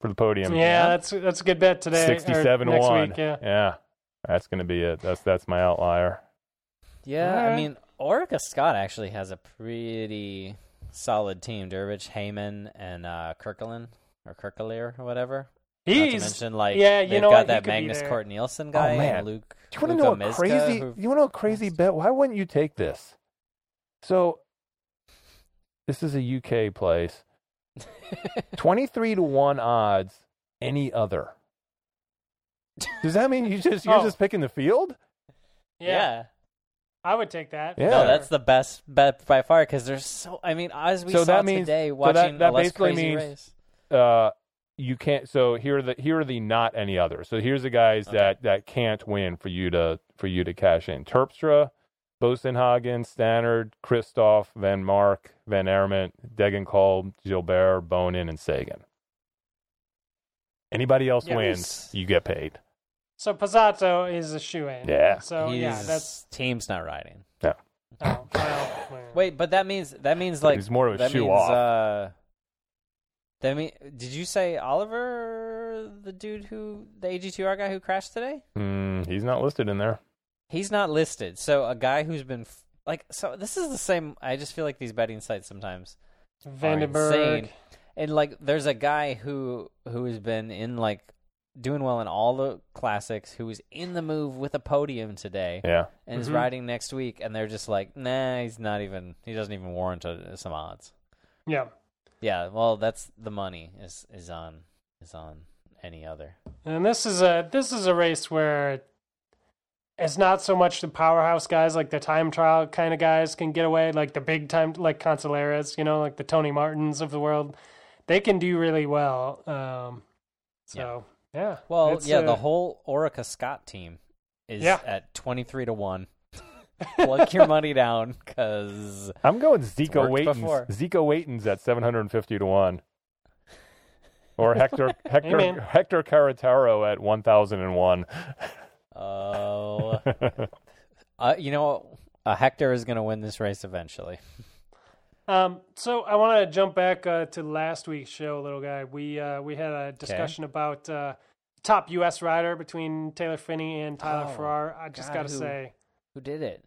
for the podium. Yeah, that's a good bet today. 67-1. Next week, yeah. That's going to be it. That's my outlier. Yeah, right. I mean, Orica Scott actually has a pretty solid team. Durbridge, Heyman, and Kirkland, or Kirkalier, or whatever. Not to mention, like, they've got that Magnus Cort Nielsen guy and Luke. Do you want to know a crazy? You want to know a crazy bet? Why wouldn't you take this? So, this is a UK place. 23-1 odds. Any other. Does that mean you're just picking the field? Yeah. I would take that. Yeah. No, that's the best bet by far because there's so. I mean, as we saw today, watching that basically means race. You can't. So here are the not any other. So here's the guys that can't win for you to cash in: Terpstra, Bosenhagen, Stannard, Christoph, Van Mark, Van Avermaet, Degenkolb, Gilbert, Boonen, and Sagan. Anybody else wins, you get paid. So Pozzato is a shoe-in. Yeah. So that's team's not riding. No. Oh, well. Wait, but that means like it's more of a shoe off. Did you say Oliver for the dude who, the AG2R guy who crashed today? He's not listed in there. He's not listed. So a guy who's been, so this is the same. I just feel like these betting sites sometimes are insane. And, there's a guy who has been in, doing well in all the classics, who was in the move with a podium today. Yeah. And is riding next week, and they're just like, nah, he doesn't even warrant some odds. Yeah. Yeah, well, that's the money is on any other. And this is a race where it's not so much the powerhouse guys, like the time trial kind of guys can get away, like the big time, like Consoleras, like the Tony Martins of the world. They can do really well. Yeah. Well, the whole Orica Scott team is at 23-1. Plug your money down, because I'm going Zico Waitens. Zico Waitens at 750-1, or Hector Carataro at 1,001. Oh, Hector is going to win this race eventually. So I want to jump back to last week's show, little guy. We had a discussion about top U.S. rider between Taylor Finney and Tyler Farrar. I just got to say, who did it?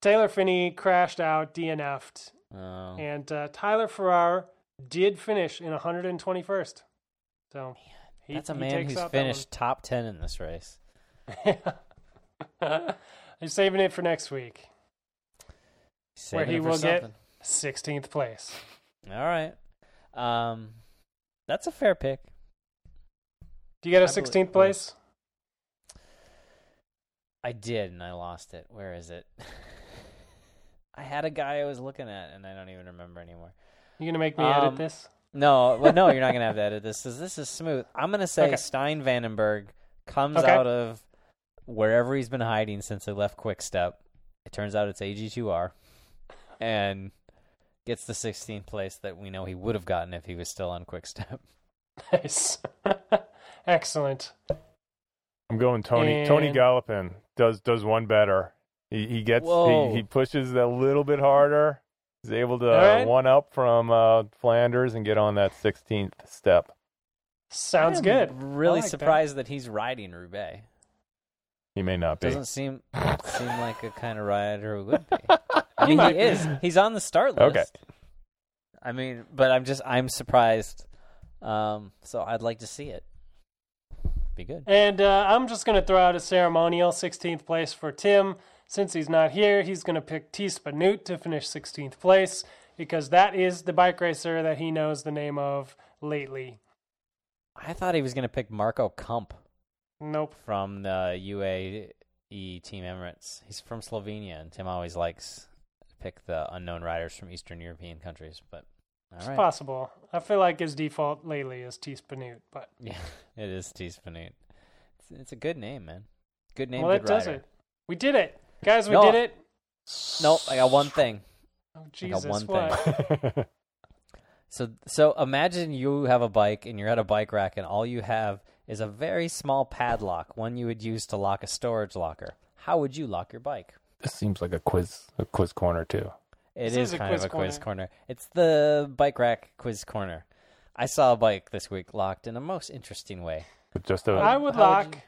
Taylor Finney crashed out, DNF'd, and Tyler Farrar did finish in 121st. So that's a man who's finished top 10 in this race. I'm saving it for next week, where he will get 16th place. All right, that's a fair pick. Do you get a 16th place? I did, and I lost it. Where is it? I had a guy I was looking at, and I don't even remember anymore. You gonna make me edit this? No, you're not gonna have to edit this. This is smooth. I'm gonna say Stein Vandenberg comes out of wherever he's been hiding since they left Quick Step. It turns out it's AG2R, and gets the 16th place that we know he would have gotten if he was still on Quick Step. Nice, excellent. I'm going Tony Gallopin does one better. He gets he pushes a little bit harder. He's able to one up from Flanders and get on that 16th step. Sounds good. I'm really surprised that he's riding Roubaix. He may not be. Doesn't seem like a kind of rider who would be. I mean, he is. He's on the start list. Okay. I mean, but I'm surprised. So I'd like to see it. Be good. And I'm just going to throw out a ceremonial 16th place for Tim. Since he's not here, he's going to pick T. Spanute to finish 16th place, because that is the bike racer that he knows the name of lately. I thought he was going to pick Marco Kump. Nope. From the UAE Team Emirates. He's from Slovenia, and Tim always likes to pick the unknown riders from Eastern European countries, but... It's possible. I feel like his default lately is T. Spanute, but yeah, it is T. Spanute. It's a good name, man. Good name. Well, that does it. We did it, guys. We did it. Nope. I got one thing. Oh Jesus! What? So imagine you have a bike and you're at a bike rack and all you have is a very small padlock, one you would use to lock a storage locker. How would you lock your bike? This seems like a quiz corner too. It is kind of a quiz corner. It's the bike rack quiz corner. I saw a bike this week locked in a most interesting way. I would lock.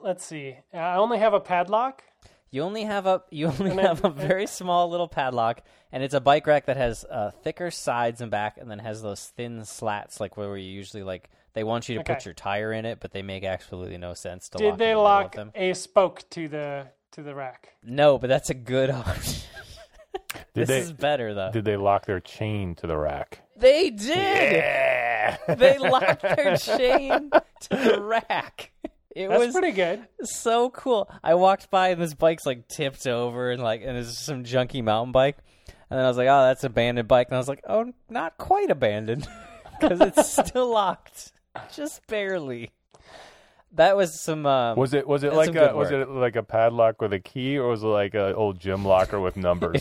Let's see. I only have a padlock. You only have a very small little padlock, and it's a bike rack that has thicker sides and back, and then has those thin slats, like where you usually they want you to put your tire in it, but they make absolutely no sense to lock. Did they lock a spoke to the rack? No, but that's a good option. This is better, though. Did they lock their chain to the rack? They did! Yeah! They locked their chain to the rack. That was pretty good. So cool. I walked by, and this bike's, tipped over, and it's some junky mountain bike. And then I was like, oh, that's an abandoned bike. And I was like, oh, not quite abandoned, because it's still locked. Just barely. That was some. Was it like a padlock with a key, or was it like an old gym locker with numbers?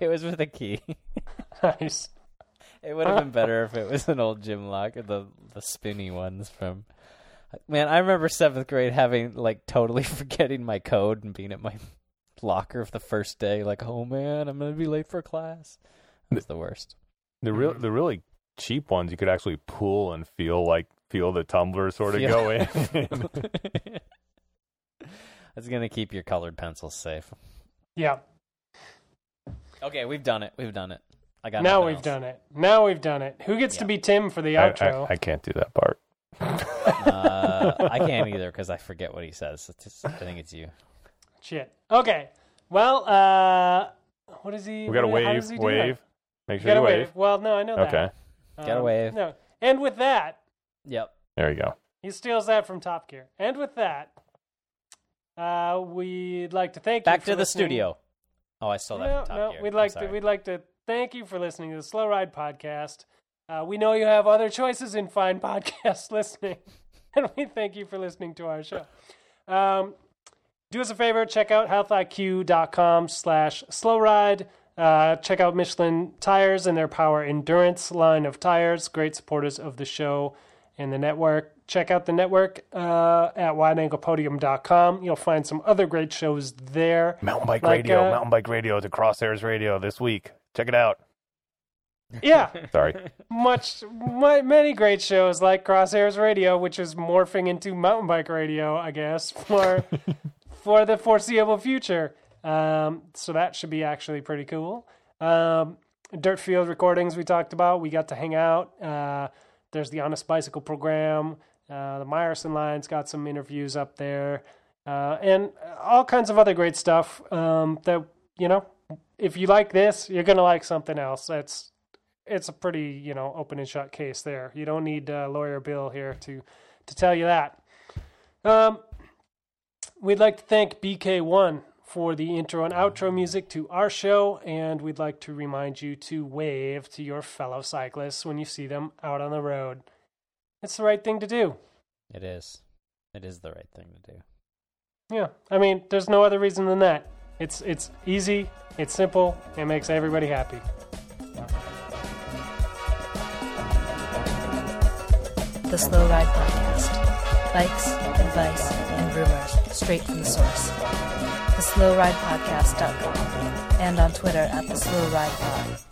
It was with a key. Nice. It would have been better if it was an old gym locker, the spinny ones from. Man, I remember seventh grade having totally forgetting my code and being at my locker for the first day. Like, oh man, I'm gonna be late for class. It was the worst. The really cheap ones, you could actually pull and feel the tumbler sort of go in. That's going to keep your colored pencils safe. Yeah. Okay, we've done it. I got now Now we've done it. Who gets to be Tim for the outro? I can't do that part. I can't either because I forget what he says. I think it's you. Shit. Okay. Well, what is he? We got to wave. Make sure you wave. Well, no, I know that. Okay. Got to wave. No. And with that. Yep. There you go. He steals that from Top Gear. And with that, we'd like to thank you for listening. Back to the studio. Oh, I stole that from Top Gear. We'd like to thank you for listening to the Slow Ride Podcast. We know you have other choices in fine podcast listening, and we thank you for listening to our show. Do us a favor, check out healthiq.com/slowride. Check out Michelin Tires and their Power Endurance line of tires. Great supporters of the show and the network. Check out the network at wideanglepodium.com. You'll find some other great shows there. Mountain Bike Radio, the Crosshairs Radio this week. Check it out. Yeah. Sorry. Many great shows like Crosshairs Radio, which is morphing into Mountain Bike Radio, I guess, for the foreseeable future. So that should be actually pretty cool. Dirt Field Recordings we talked about. We got to hang out. There's the Honest Bicycle program. The Meyerson Line's got some interviews up there. And all kinds of other great stuff that, if you like this, you're going to like something else. It's a pretty, open and shut case there. You don't need lawyer Bill here to tell you that. We'd like to thank BK1 for the intro and outro music to our show, and we'd like to remind you to wave to your fellow cyclists when you see them out on the road. It's the right thing to do. It is. It is the right thing to do. Yeah. I mean, there's no other reason than that. It's easy, it's simple, it makes everybody happy. The Slow Ride Podcast. Bikes, advice, and rumors straight from the source. TheSlowRidePodcast.com and on Twitter @TheSlowRidePod.